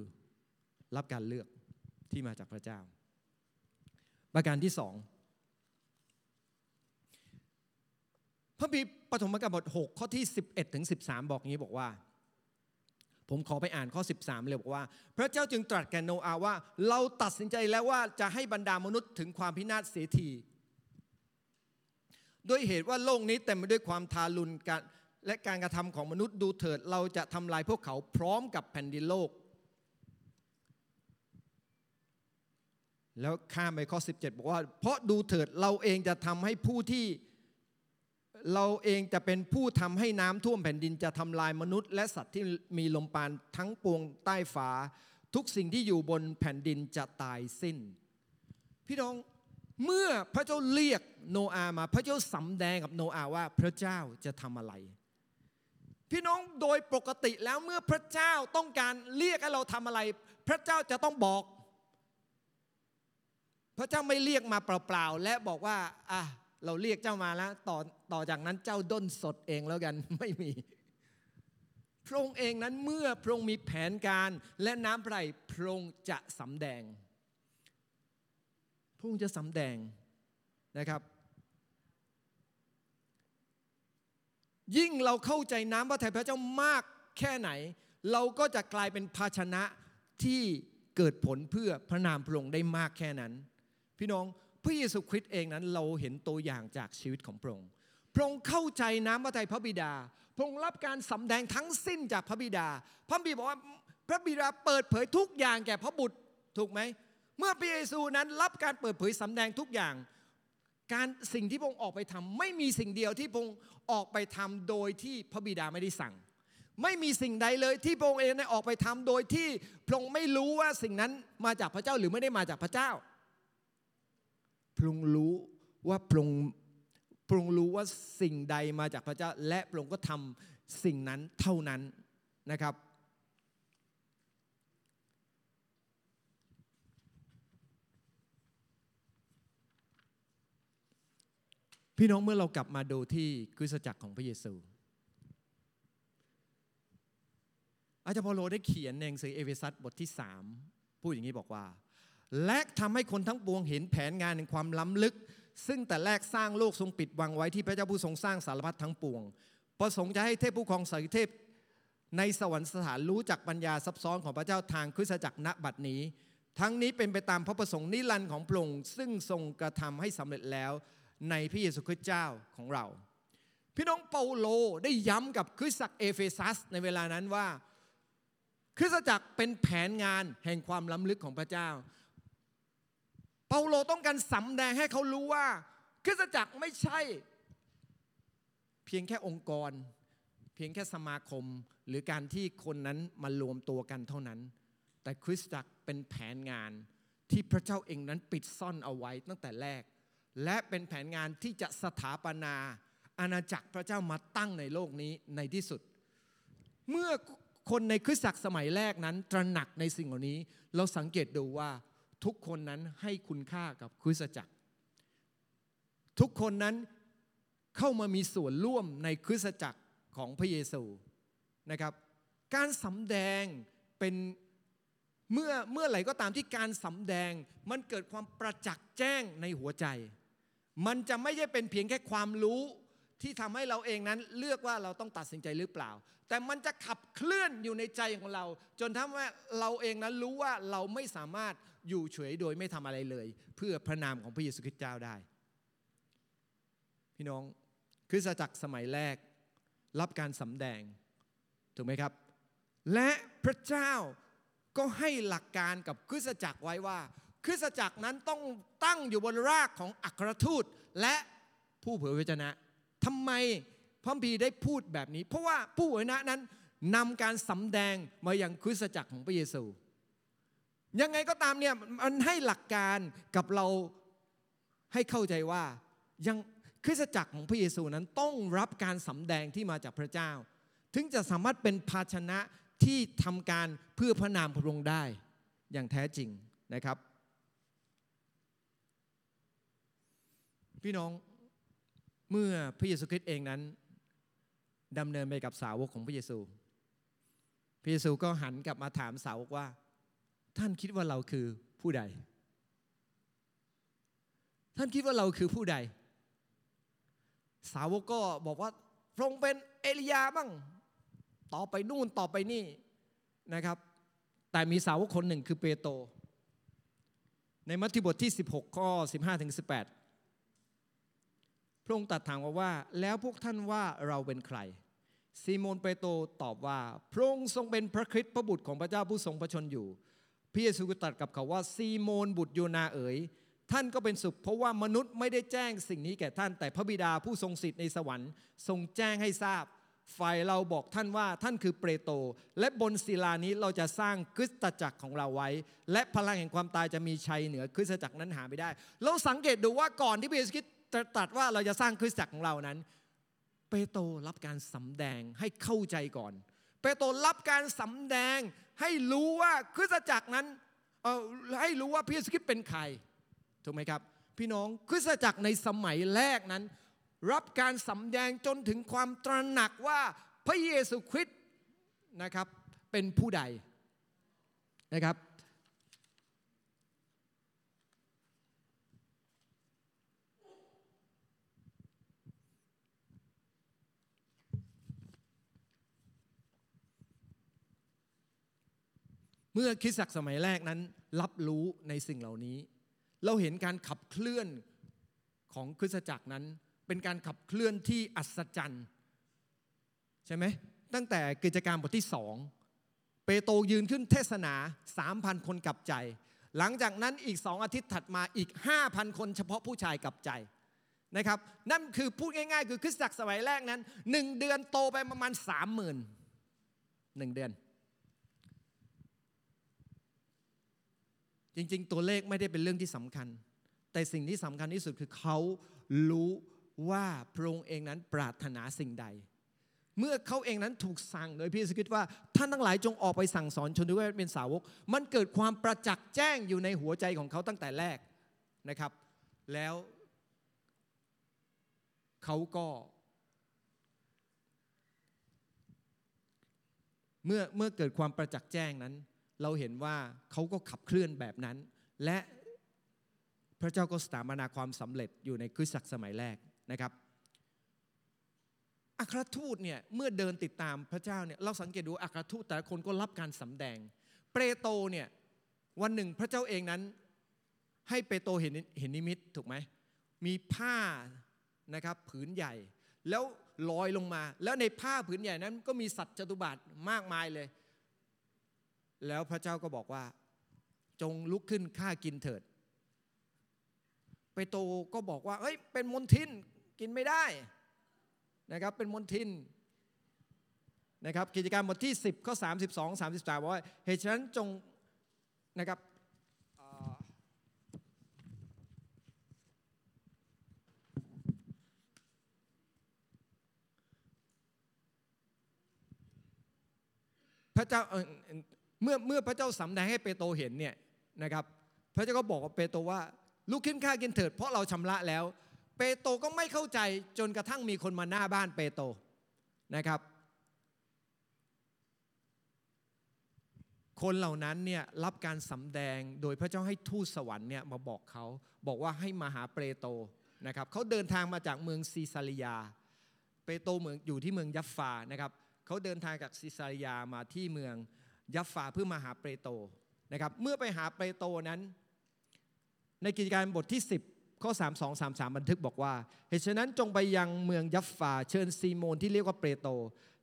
รับการเลือกที่มาจากพระเจ้าประการที่สองพระบีปฐมกาลบท6ข้อที่11ถึง13บอกงี้บอกว่าผมขอไปอ่านข้อ13เลยบอกว่าพระเจ้าจึงตรัสแก่โนอาห์ว่าเราตัดสินใจแล้วว่าจะให้บรรดามนุษย์ถึงความพินาศเสียทีด้วยเหตุว่าโลกนี้เต็มไปด้วยความทารุณและการกระทำของมนุษย์ดูเถิดเราจะทำลายพวกเขาพร้อมกับแผ่นดินโลกแล้วข้ามไปข้อ17บอกว่าเพราะดูเถิดเราเองจะเป็นผู้ทำให้น้ำท่วมแผ่นดินจะทำลายมนุษย์และสัตว์ที่มีลมปราณทั้งปวงใต้ฟ้าทุกสิ่งที่อยู่บนแผ่นดินจะตายสิ้นพี่น้องเมื่อพระเจ้าเรียกโนอาห์มาพระเจ้าสำแดงกับโนอาห์ว่าพระเจ้าจะทำอะไรพี่น้องโดยปกติแล้วเมื่อพระเจ้าต้องการเรียกให้เราทำอะไรพระเจ้าจะต้องบอกพระเจ้าไม่เรียกมาเปล่าๆและบอกว่าเราเรียกเจ้ามาแล้วต่อจากนั้นเจ้าด้นสดเองแล้วกันไม่มีพระองค์เองนั้นเมื่อพระองค์มีแผนการและน้ำพระทัยพระองค์จะสำแดงพระองค์จะสำแดงนะครับยิ่งเราเข้าใจน้ำพระทัยพระเจ้ามากแค่ไหนเราก็จะกลายเป็นภาชนะที่เกิดผลเพื่อพระนามพระองค์ได้มากแค่นั้นพี่น้องพระเยซูคริสต์เองนั้นเราเห็นตัวอย่างจากชีวิตของพระองค์พระองค์เข้าใจน้ำพระทัยพระบิดาพระองค์รับการสำแดงทั้งสิ้นจากพระบิดาพระบิดาบอกว่าพระบิดาเปิดเผยทุกอย่างแก่พระบุตรถูกไหมเมื่อพระเยซูนั้นรับการเปิดเผยสำแดงทุกอย่างการสิ่งที่พระองค์ออกไปทำไม่มีสิ่งเดียวที่พระองค์ออกไปทำโดยที่พระบิดาไม่ได้สั่งไม่มีสิ่งใดเลยที่พระองค์เองได้ออกไปทำโดยที่พระองค์ไม่รู้ว่าสิ่งนั้นมาจากพระเจ้าหรือไม่ได้มาจากพระเจ้าพระองค์รู้ว่าพระองค์รู้ว่าสิ่งใดมาจากพระเจ้าและพระองค์ก็ทำสิ่งนั้นเท่านั้นนะครับพี่น้องเมื่อเรากลับมาดูที่คริสตจักรของพระเยซูอาจารย์เปาโลได้เขียนในหนังสือเอเฟซัสบทที่3พูดอย่างนี้บอกว่าและทำให้คนทั้งปวงเห็นแผนงานแห่งความล้ำลึกซึ่งแต่แรกสร้างโลกทรงปิดวางไว้ที่พระเจ้าผู้ทรงสร้างสารพัดทั้งปวงประสงค์จะให้เทพผู้ครองสายเทพในสวรรคสถานรู้จักปัญญาซับซ้อนของพระเจ้าทางคริสตจักรณบัดนี้ทั้งนี้เป็นไปตามพระประสงค์นิรันดร์ของพระองค์ซึ่งทรงกระทำให้สำเร็จแล้วในพระเยซูคริสต์เจ้าของเราพี่น้องเปาโลได้ย้ำกับคริสตจักรเอเฟซัสในเวลานั้นว่าคริสตจักรเป็นแผนงานแห่งความล้ำลึกของพระเจ้าเปาโลต้องการสำแดงให้เขารู้ว่าคริสตจักรไม่ใช่เพียงแค่องค์กรเพียงแค่สมาคมหรือการที่คนนั้นมารวมตัวกันเท่านั้นแต่คริสตจักรเป็นแผนงานที่พระเจ้าเองนั้นปิดซ่อนเอาไว้ตั้งแต่แรกและเป็นแผนงานที่จะสถาปนาอาณาจักรพระเจ้ามาตั้งในโลกนี้ในที่สุดเมื่อคนในคริสตจักรสมัยแรกนั้นตระหนักในสิ่งเหล่านี้เราสังเกตดูว่าทุกคนนั้นให้คุณค่ากับคริสตจักรทุกคนนั้นเข้ามามีส่วนร่วมในคริสตจักรของพระเยซูนะครับการสำแดงเป็นเมื่อไหร่ก็ตามที่การสำแดงมันเกิดความประจักษ์แจ้งในหัวใจมันจะไม่ใช่เป็นเพียงแค่ความรู้ที่ทำให้เราเองนั้นเลือกว่าเราต้องตัดสินใจหรือเปล่าแต่มันจะขับเคลื่อนอยู่ในใจของเราจนทำให้เราเองนั้นรู้ว่าเราไม่สามารถอยู่เฉยโดยไม่ทำอะไรเลยเพื่อพระนามของพระเยซูคริสต์เจ้าได้พี่น้องคริสตจักรสมัยแรกรับการสำแดงถูกไหมครับและพระเจ้าก็ให้หลักการกับคริสตจักรไว้ว่าคริสตจักรนั้นต้องตั้งอยู่บนรากของอัครทูตและผู้เผยพระวจนะทำไมพระคัมภีร์ได้พูดแบบนี้เพราะว่าผู้เผยพระวจนะนั้นนำการสำแดงมายังคริสตจักรของพระเยซู ยังไงก็ตามเนี่ยมันให้หลักการกับเราให้เข้าใจว่ายังคริสตจักรของพระเยซูนั้นต้องรับการสำแดงที่มาจากพระเจ้าถึงจะสามารถเป็นภาชนะที่ทำการเพื่อพระนามพระองค์ได้อย่างแท้จริงนะครับพี่น้องเมื่อพระเยซูคริสต์เองนั้นดำเนินไปกับสาวกของพระเยซูพระเยซูก็หันกลับมาถามสาวกว่าท่านคิดว่าเราคือผู้ใดท่านคิดว่าเราคือผู้ใดสาวกก็บอกว่าพระองค์เป็นเอลียาบ้างต่อไปนู่นต่อไปนี่นะครับแต่มีสาวกคนหนึ่งคือเปโตรในมัทธิวบทที่16ข้อ 15-18 พระองค์ตรัสถามว่าแล้วพวกท่านว่าเราเป็นใครซีโมนเปโตรตอบว่าพระองค์ทรงเป็นพระคริสต์พระบุตรของพระเจ้าผู้ทรงพระชนอยู่พระเยซูตรัสกับเขาว่าซีโมนบุตรโยนาเอ๋ยท่านก็เป็นสุขเพราะว่ามนุษย์ไม่ได้แจ้งสิ่งนี้แก่ท่านแต่พระบิดาผู้ทรงสิทธิ์ในสวรรค์ทรงแจ้งให้ทราบฝ่ายเราบอกท่านว่าท่านคือเปโตรและบนศิลานี้เราจะสร้างคริสตจักรของเราไว้และพลังแห่งความตายจะมีชัยเหนือคริสตจักรนั้นหาไม่ได้เราสังเกตดูว่าก่อนที่พระเยซูตรัสว่าเราจะสร้างคริสตจักรของเรานั้นเปโตรรับการสำแดงให้เข้าใจก่อนเปโตรรับการสำแดงให้รู้ว่าคริสตจักรนั้นให้รู้ว่าพระเยซูคริสต์เป็นใครถูกไหมครับพี่น้องคริสตจักรในสมัยแรกนั้นรับการสำแดงจนถึงความตระหนักว่าพระเยซูคริสต์นะครับเป็นผู้ใดนะครับเมื่อคริสตจักรสมัยแรกนั้นรับรู้ในสิ่งเหล่านี้เราเห็นการขับเคลื่อนของคริสตจักรนั้นเป็นการขับเคลื่อนที่อัศจรรย์ใช่ไหมตั้งแต่กิจการบทที่2เปโตรยืนขึ้นเทศนา 3,000 คนกลับใจหลังจากนั้นอีก2อาทิตย์ถัดมาอีก 5,000 คนเฉพาะผู้ชายกลับใจนะครับนั่นคือพูดง่ายๆคือคริสตจักรสมัยแรกนั้น1เดือนโตไปประมาณ 30,000 1เดือนจริงๆตัวเลขไม่ได้เป็นเรื่องที่สำคัญแต่สิ่งที่สำคัญที่สุดคือเขารู้ว่าพระองค์เองนั้นปรารถนาสิ่งใดเมื่อเขาเองนั้นถูกสั่งโดยพระเยซูคริสต์ว่าท่านทั้งหลายจงออกไปสั่งสอนชนทุกคนเป็นสาวกมันเกิดความประจักษ์แจ้งอยู่ในหัวใจของเขาตั้งแต่แรกนะครับแล้วเขาก็เมื่อเกิดความประจักษ์แจ้งนั้นเราเห็นว่าเขาก็ขับเคลื่อนแบบนั้นและพระเจ้าก็สถาปนาความสำเร็จอยู่ในคริสตจักรสมัยแรกนะครับอัครทูตเนี่ยเมื่อเดินติดตามพระเจ้าเนี่ยเราสังเกตดูอัครทูตแต่ละคนก็รับการสำแดงเปโตรเนี่ยวันหนึ่งพระเจ้าเองนั้นให้เปโตรเห็นนิมิตถูกไหมมีผ้านะครับผืนใหญ่แล้วลอยลงมาแล้วในผ้าผืนใหญ่นั้นก็มีสัตว์จตุบาทมากมายเลยแล้วพระเจ้าก็บอกว่าจงลุกขึ้นฆ่ากินเถิดเปโตรก็บอกว่าเอ้ยเป็นมลทินกินไม่ได้นะครับเป็นมลทินนะครับกิจการบทที่10ข้อ32 33ว่าเหตุฉะนั้นจงนะครับพระเจ้าเมื่อพระเจ้าสำแดงให้เปโตรเห็นเนี่ยนะครับพระเจ้าก็บอกกับเปโตรว่าลุกขึ้นฆ่ากินเถิดเพราะเราชำระแล้วเปโตรก็ไม่เข้าใจจนกระทั่งมีคนมาหน้าบ้านเปโตรนะครับคนเหล่านั้นเนี่ยรับการสำแดงโดยพระเจ้าให้ทูตสวรรค์เนี่ยมาบอกเขาบอกว่าให้มาหาเปโตรนะครับเขาเดินทางมาจากเมืองซีซาริยาเปโตรอยู่ที่เมืองยัฟฟานะครับเขาเดินทางจากซีซาริยามาที่เมืองยัฟฟาเพื่อมาหาเปโตรนะครับเมื่อไปหาเปโตรนั้นในกิจการบทที่10ข้อ32-33บันทึกบอกว่าเหตุฉะนั้นจงไปยังเมืองยัฟฟาเชิญซีโมนที่เรียกว่าเปโตร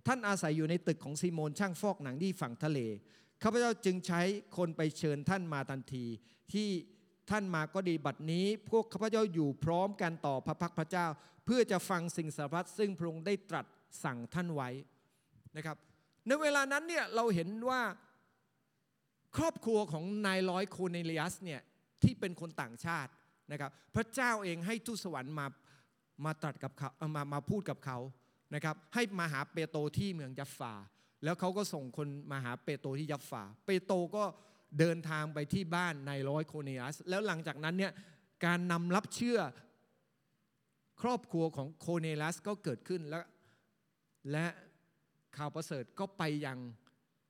ท่านอาศัยอยู่ในตึกของซีโมนช่างฟอกหนังที่ฝั่งทะเลข้าพเจ้าจึงใช้คนไปเชิญท่านมาทันทีที่ท่านมาก็ดีบัดนี้พวกข้าพเจ้าอยู่พร้อมกันต่อพระพักพระเจ้าเพื่อจะฟังสิ่งสารพัดซึ่งพระองค์ได้ตรัสสั่งท่านไว้นะครับในเวลานั้นเนี่ยเราเห็นว่า ครอบครัวของนายร้อยโคเนลิอัสเนี่ยที่เป็นคนต่างชาตินะครับพระเจ้าเองให้ทูตสวรรค์มาตรัสกับเขามาพูดกับเขานะครับให้มาหาเปโตรที่เมืองยัฟฟาแล้วเขาก็ส่งคนมาหาเปโตรที่ยัฟฟาเปโตรก็เดินทางไปที่บ้านนายร้อยโคเนลิอัสแล้วหลังจากนั้นเนี่ยการนำรับเชื่อครอบครัวของโคเนลิอัสก็เกิดขึ้นและข่าวประเสริฐก็ไปยัง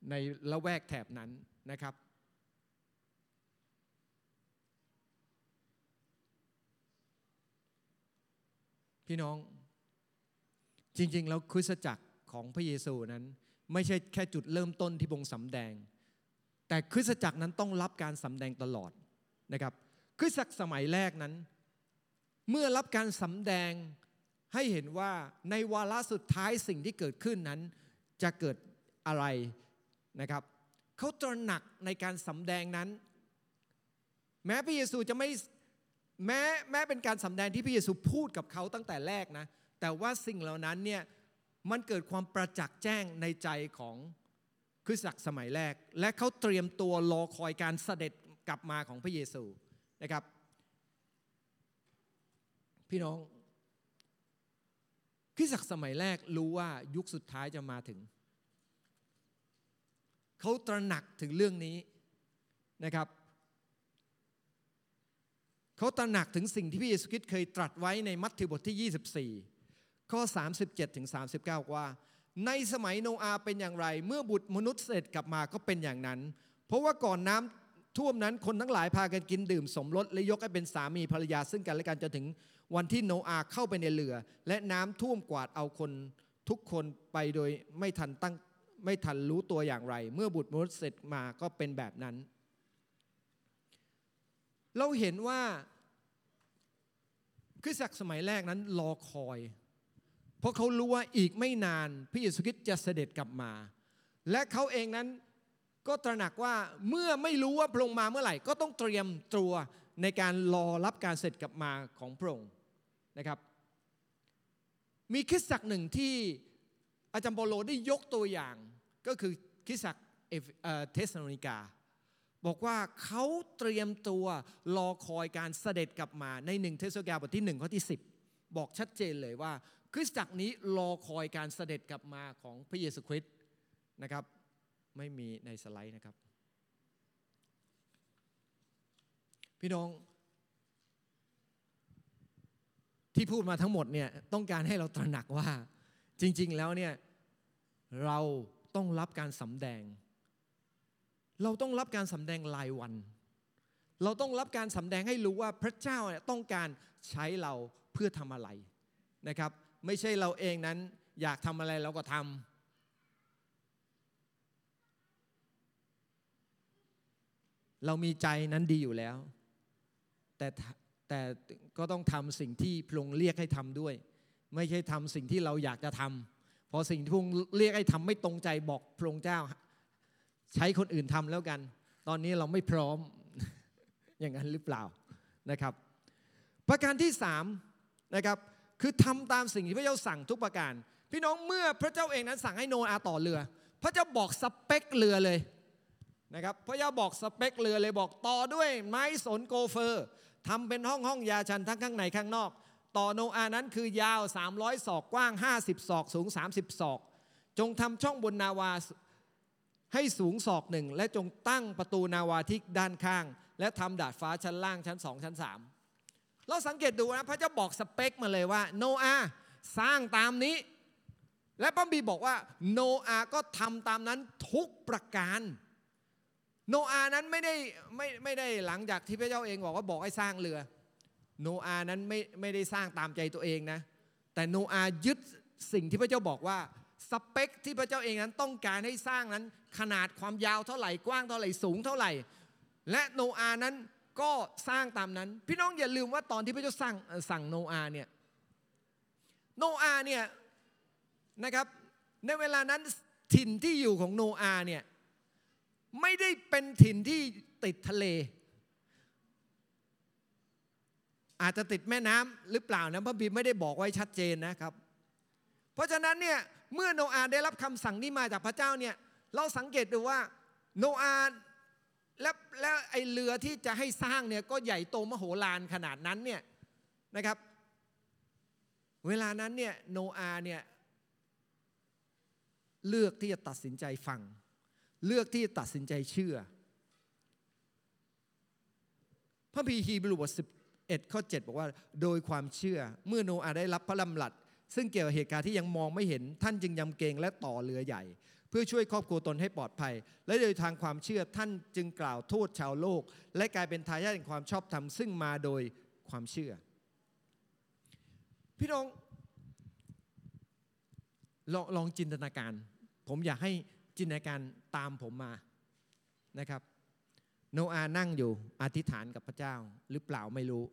ในละแวกแถบนั้นนะครับพี่น้องจริงๆแล้วคริสตจักรของพระเยซูนั้นไม่ใช่แค่จุดเริ่มต้นที่พระองค์สำแดงแต่คริสตจักรนั้นต้องรับการสำแดงตลอดนะครับคริสตจักรสมัยแรกนั้นเมื่อรับการสำแดงให้เห็นว่าในวาระสุดท้ายสิ่งที่เกิดขึ้นนั้นจะเกิดอะไรนะครับเขาตระหนักในการสำแดงนั้นแม้พระเยซูจะไม่แม้เป็นการสำแดงที่พระเยซูพูดกับเขาตั้งแต่แรกนะแต่ว่าสิ่งเหล่านั้นเนี่ยมันเกิดความประจักษ์แจ้งในใจของคริสตจักรสมัยแรกและเขาเตรียมตัวรอคอยการเสด็จกลับมาของพระเยซูนะครับพี่น้องคริสตจักรสมัยแรกรู้ว่ายุคสุดท้ายจะมาถึงเขาตระหนักถึงเรื่องนี้นะครับเขาตระหนักถึงสิ่งที่พระเยซูคริสต์เคยตรัสไว้ในมัทธิวบทที่24ข้อ37ถึง39ว่าในสมัยโนอาห์เป็นอย่างไรเมื่อบุตรมนุษย์เสด็จกลับมาก็เป็นอย่างนั้นเพราะว่าก่อนน้ำท่วมนั้นคนทั้งหลายพากันกินดื่มสมรสและยกให้เป็นสามีภรรยาซึ่งกันและกันจนถึงวันที่โนอาห์เข้าไปในเรือและน้ำท่วมกวาดเอาคนทุกคนไปโดยไม่ทันรู้ตัวอย่างไรเมื่อบุตรมนุษย์เสร็จมาก็เป็นแบบนั้นเราเห็นว่าคริสตจักรสมัยแรกนั้นรอคอยเพราะเขารู้ว่าอีกไม่นานพระเยซูคริสต์จะเสด็จกลับมาและเขาเองนั้นก็ตระหนักว่าเมื่อไม่รู้ว่าพระองค์มาเมื่อไหร่ก็ต้องเตรียมตัวในการรอรับการเสด็จกลับมาของพระองค์นะครับมีคริสตจักรหนึ่งที่อาจารย์เปาโลได้ยกตัวอย่างก็คือคริสตจักรเทสซาโลนิกาบอกว่าเขาเตรียมตัวรอคอยการเสด็จกลับมาใน1เทสโลนิกาบทที่1ข้อที่10บอกชัดเจนเลยว่าคริสตจักรนี้รอคอยการเสด็จกลับมาของพระเยซูคริสต์นะครับไม่มีในสไลด์นะครับพี่น้องที่พูดมาทั้งหมดเนี่ยต้องการให้เราตระหนักว่าจริงๆแล้วเนี่ยเราต้องรับการสำแดงเราต้องรับการสำแดงรายวันเราต้องรับการสำแดงให้รู้ว่าพระเจ้าเนี่ยต้องการใช้เราเพื่อทำอะไรนะครับไม่ใช่เราเองนั้นอยากทำอะไรเราก็ทำเรามีใจนั้นดีอยู่แล้วแต่ก็ต้องทำสิ่งที่พระองค์เรียกให้ทำด้วยไม่ใช่ทำสิ่งที่เราอยากจะทำพอสิ่งที่พระองค์เรียกให้ทำไม่ตรงใจบอกพระองค์เจ้าใช้คนอื่นทำแล้วกันตอนนี้เราไม่พร้อม อย่างนั้นหรือเปล่านะครับประการที่3นะครับคือทำตามสิ่งที่พระเจ้าสั่งทุกประการพี่น้องเมื่อพระเจ้าเองนั้นสั่งให้โนอาห์ต่อเรือพระเจ้าบอกสเปคเรือเลยนะครับพระเจ้าบอกสเปคเรือเลยบอกต่อด้วยไม้สนโกเฟอร์ทำเป็นห้องยาชันทั้งข้างในข้างนอกต่อโนอาห์นั้นคือยาว300ศอกกว้าง50ศอกสูง30ศอกจงทำช่องบนนาวาให้สูงศอกหนึ่งและจงตั้งประตูนาวาที่ด้านข้างและทำดาดฟ้าชั้นล่างชั้น2ชั้น3เราสังเกตดูนะพระเจ้าบอกสเปคมาเลยว่าโนอาห์สร้างตามนี้และพระคัมภีร์บอกว่าโนอาห์ก็ทำตามนั้นทุกประการโนอาห์นั้นไม่ได้หลังจากที่พระเจ้าเองบอกให้สร้างเรือโนอาห์นั้นไม่ได้สร้างตามใจตัวเองนะแต่โนอาห์ยึดสิ่งที่พระเจ้าบอกว่าสเปคที่พระเจ้าเองนั้นต้องการให้สร้างนั้นขนาดความยาวเท่าไหร่กว้างเท่าไหร่สูงเท่าไหร่และโนอาห์นั้นก็สร้างตามนั้นพี่น้องอย่าลืมว่าตอนที่พระเจ้าสั่งโนอาห์เนี่ยนะครับในเวลานั้นถิ่นที่อยู่ของโนอาห์เนี่ยไม่ได้เป็นถิ่นที่ติดทะเลอาจจะติดแม่น้ำหรือเปล่านะพระบิดาไม่ได้บอกไว้ชัดเจนนะครับเพราะฉะนั้นเนี่ยเมื่อโนอาห์ได้รับคำสั่งนี้มาจากพระเจ้าเนี่ยเราสังเกตดูว่าโนอาห์ เรือที่จะให้สร้างเนี่ยก็ใหญ่โตมโหฬารขนาดนั้นเนี่ยนะครับเวลานั้นเนี่ยโนอาห์เนี่ยเลือกที่จะตัดสินใจฟังเลือกที่จะตัดสินใจเชื่อพระคัมภีร์ฮีบรูบท11ข้อ7บอกว่าโดยความเชื่อเมื่อโนอาห์ได้รับพระดำรัสซึ่งเกี่ยวกับเหตุการณ์ที่ยังมองไม่เห็นท่านจึงยำเกรงและต่อเรือใหญ่เพื่อช่วยครอบครัวตนให้ปลอดภัยและโดยทางความเชื่อท่านจึงกล่าวโทษชาวโลกและกลายเป็นทายาทแห่งความชอบธรรมซึ่งมาโดยความเชื่อพี่น้องลองจินตนาการผมอยากให้จินตนาการตามผมมานะครับโนอาห์นั่งอยู่อธิษฐานกับพระเจ้าหรือเปล่าไม่รู้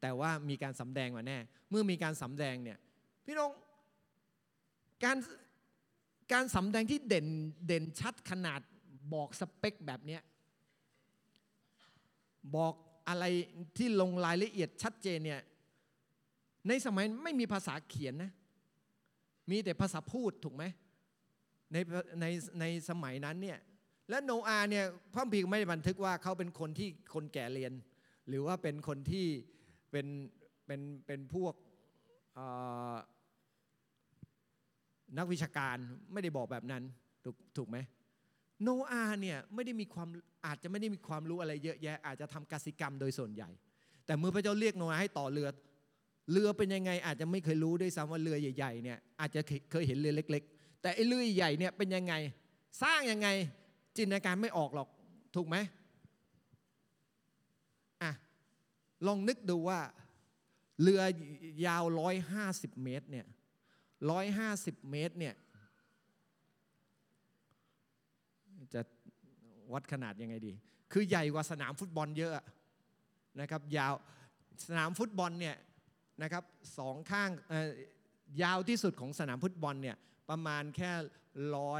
แต่ว่ามีการสำแดงมาแน่เมื่อมีการสำแดงเนี่ยพี่น้องการสำแดงที่เด่นชัดขนาดบอกสเปคแบบนี้บอกอะไรที่ลงรายละเอียดชัดเจนเนี่ยในสมัยไม่มีภาษาเขียนนะมีแต่ภาษาพูดถูกไหมในสมัยนั้นเนี่ยและโนอาห์เนี่ยพระคัมภีร์ไม่ได้บันทึกว่าเขาเป็นคนที่คนแก่เรียนหรือว่าเป็นคนที่เป็นพวกนักวิชาการไม่ได้บอกแบบนั้นถูกไหมโนอาห์เนี่ยไม่ได้มีความอาจจะไม่ได้มีความรู้อะไรเยอะแยะอาจจะทำกสิกรรมโดยส่วนใหญ่แต่เมื่อพระเจ้าเรียกโนอาห์ให้ต่อเรือเป็นยังไงอาจจะไม่เคยรู้ด้วยซ้ำว่าเรือใหญ่ๆเนี่ยอาจจะเคยเห็นเรือเล็กๆแต่ไอ้เรือใหญ่เนี่ยเป็นยังไงสร้างยังไงจินตนาการไม่ออกหรอกถูกไหมอ่ะลองนึกดูว่าเรือยาว150เมตรเนี่ย150เมตรเนี่ยจะวัดขนาดยังไงดีคือใหญ่กว่าสนามฟุตบอลเยอะนะครับยาวสนามฟุตบอลเนี่ยนะครับสองข้างยาวที่สุดของสนามฟุตบอลเนี่ยประมาณแค่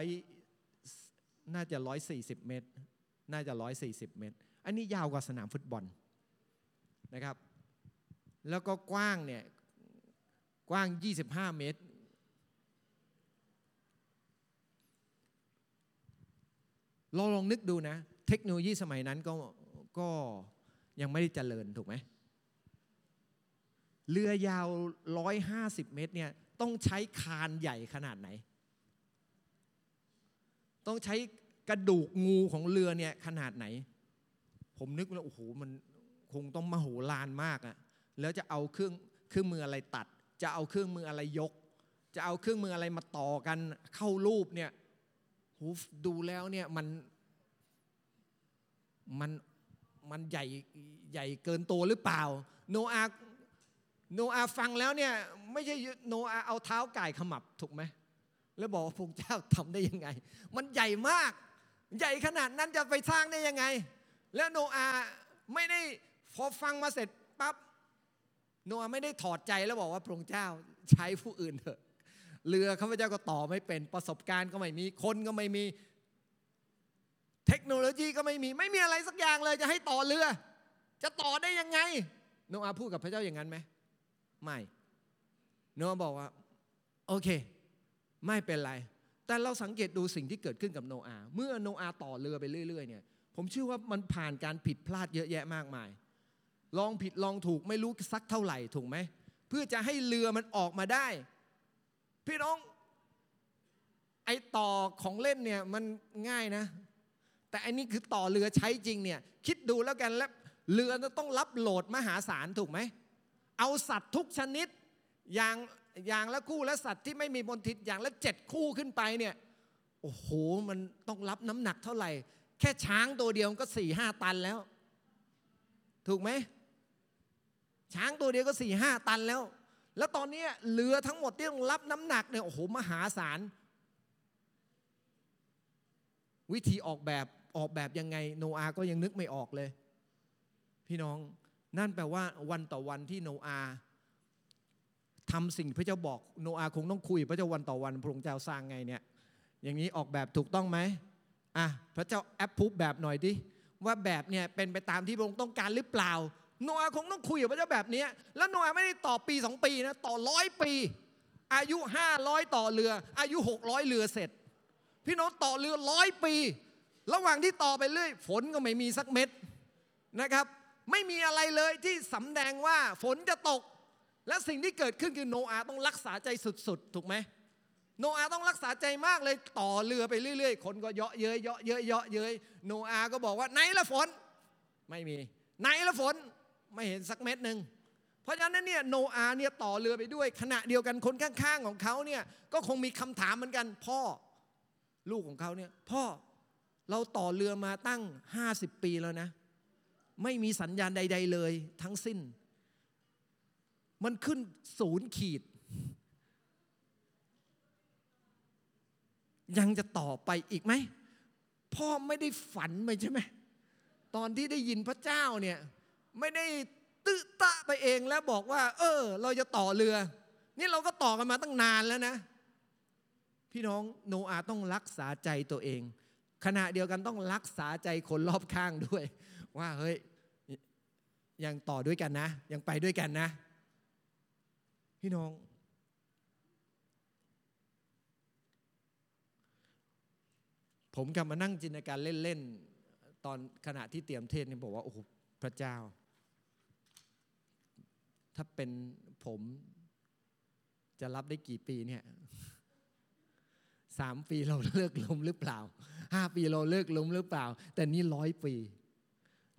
100น่าจะ140เมตรน่าจะ140เมตรอันนี้ยาวกว่าสนามฟุตบอลนะครับแล้วก็กว้างเนี่ยกว้าง25เมตรเราลองนึกดูนะเทคโนโลยีสมัยนั้นก็ยังไม่ได้เจริญถูกไหมเรือยาว150เมตรเนี่ยต้องใช้คานใหญ่ขนาดไหนต้องใช้กระดูกงูของเรือเนี่ยขนาดไหนผมนึกว่าโอ้โหมันคงต้องมโหฬารมากอะแล้วจะเอาเครื่องมืออะไรตัดจะเอาเครื่องมืออะไรยกจะเอาเครื่องมืออะไรมาต่อกันเข้ารูปเนี่ยโหดูแล้วเนี่ยมันใหญ่ใหญ่เกินตัวหรือเปล่าโนอาห์ฟังแล้วเนี่ยไม่ใช่โนอาห์เอาเท้าก่ายขมับถูกไหมแล้วบอกว่าพระเจ้าทำได้ยังไงมันใหญ่มากใหญ่ขนาดนั้นจะไปสร้างได้ยังไงแล้วโนอาห์ไม่ได้พอฟังมาเสร็จปั๊บโนอาห์ไม่ได้ถอดใจแล้วบอกว่าพระเจ้าใช้ผู้อื่นเถอะเรือข้าพเจ้าก็ต่อไม่เป็นประสบการณ์ก็ไม่มีคนก็ไม่มีเทคโนโลยีก็ไม่มีอะไรสักอย่างเลยจะให้ต่อเรือจะต่อได้ยังไงโนอาห์พูดกับพระเจ้าอย่างนั้นไหมไม่โนอาห์บอกว่าโอเคไม่เป็นไรแต่เราสังเกตดูสิ่งที่เกิดขึ้นกับโนอาห์เมื่อโนอาห์ต่อเรือไปเรื่อยๆเนี่ยผมเชื่อว่ามันผ่านการผิดพลาดเยอะแยะมากมายลองผิดลองถูกไม่รู้สักเท่าไหร่ถูกไหมเพื่อจะให้เรือมันออกมาได้พี่น้องไอ้ต่อของเล่นเนี่ยมันง่ายนะแต่อันนี้คือต่อเรือใช้จริงเนี่ยคิดดูแล้วกันแล้วเรือต้องรับโหลดมหาศาลถูกไหมเอาสัตว์ทุกชนิดอย่างละคู่และสัตว์ที่ไม่มีมลทิศอย่างละ7คู่ขึ้นไปเนี่ยโอ้โหมันต้องรับน้ำหนักเท่าไหร่แค่ช้างตัวเดียวก็ 4-5 ตันแล้วถูกไหมช้างตัวเดียวก็ 4-5 ตันแล้วแล้วตอนนี้เรือทั้งหมดที่ต้องรับน้ำหนักเนี่ยโอ้โหมหาศาลวิธีออกแบบยังไงโนอาห์ก็ยังนึกไม่ออกเลยพี่น้องนั่นแปลว่าวันต่อวันที่โนอาห์ทำสิ่งพระเจ้าบอกโนอาห์คงต้องคุยพระเจ้าวันต่อวันพระองค์เจ้าสร้างไงเนี่ยอย่างนี้ออกแบบถูกต้องไหมอ่ะพระเจ้าแอปพูฟแบบหน่อยดิว่าแบบเนี่ยเป็นไปตามที่พระองค์ต้องการหรือเปล่าโนอาห์คงต้องคุยกับพระเจ้าแบบนี้แล้วโนอาห์ไม่ได้ต่อปี2ปีนะต่อ100ปีอายุ500ต่อเรืออายุ600เรือเสร็จพี่น้องต่อเรือ100ปีระหว่างที่ต่อไปเรื่อยฝนก็ไม่มีสักเม็ด นะครับไม่มีอะไรเลยที่สำแดงว่าฝนจะตกและสิ่งที่เกิดขึ้นคือโนอาห์ต้องรักษาใจสุดๆถูกไหมโนอาห์ต้องรักษาใจมากเลยต่อเรือไปเรื่อยๆคนก็เยาะเย้ยเยาะเย้ยเยาะเย้ยโนอาห์ก็บอกว่าไหนละฝนไม่มีไหนละฝนไม่เห็นสักเม็ดนึงเพราะฉะนั้นเนี่ยโนอาห์เนี่ยต่อเรือไปด้วยขณะเดียวกันคนข้างๆของเขาเนี่ยก็คงมีคำถามเหมือนกันพ่อลูกของเขาเนี่ยพ่อเราต่อเรือมาตั้ง50ปีแล้วนะไม่มีสัญญาณใดๆเลยทั้งสิ้นมันขึ้น0 ขีดยังจะต่อไปอีกไหมพ่อไม่ได้ฝันไปใช่ไหมตอนที่ได้ยินพระเจ้าเนี่ยไม่ได้ตื้อตะไปเองแล้วบอกว่าเราจะต่อเรือนี่เราก็ต่อกันมาตั้งนานแล้วนะพี่น้องโนอาห์ต้องรักษาใจตัวเองขณะเดียวกันต้องรักษาใจคนรอบข้างด้วยว่าเฮ้ยยังต่อด้วยกันนะยังไปด้วยกันนะพี่น้องผมกลับมานั่งจินตนาการเล่นๆตอนขณะที่เตรียมเทศนี่บอกว่าโอ้โหพระเจ้าถ้าเป็นผมจะรับได้กี่ปีเนี่ย3 ปีเราเลิกล้มหรือเปล่า5 ปีเราเลิกล้มหรือเปล่าแต่นี่100 ปี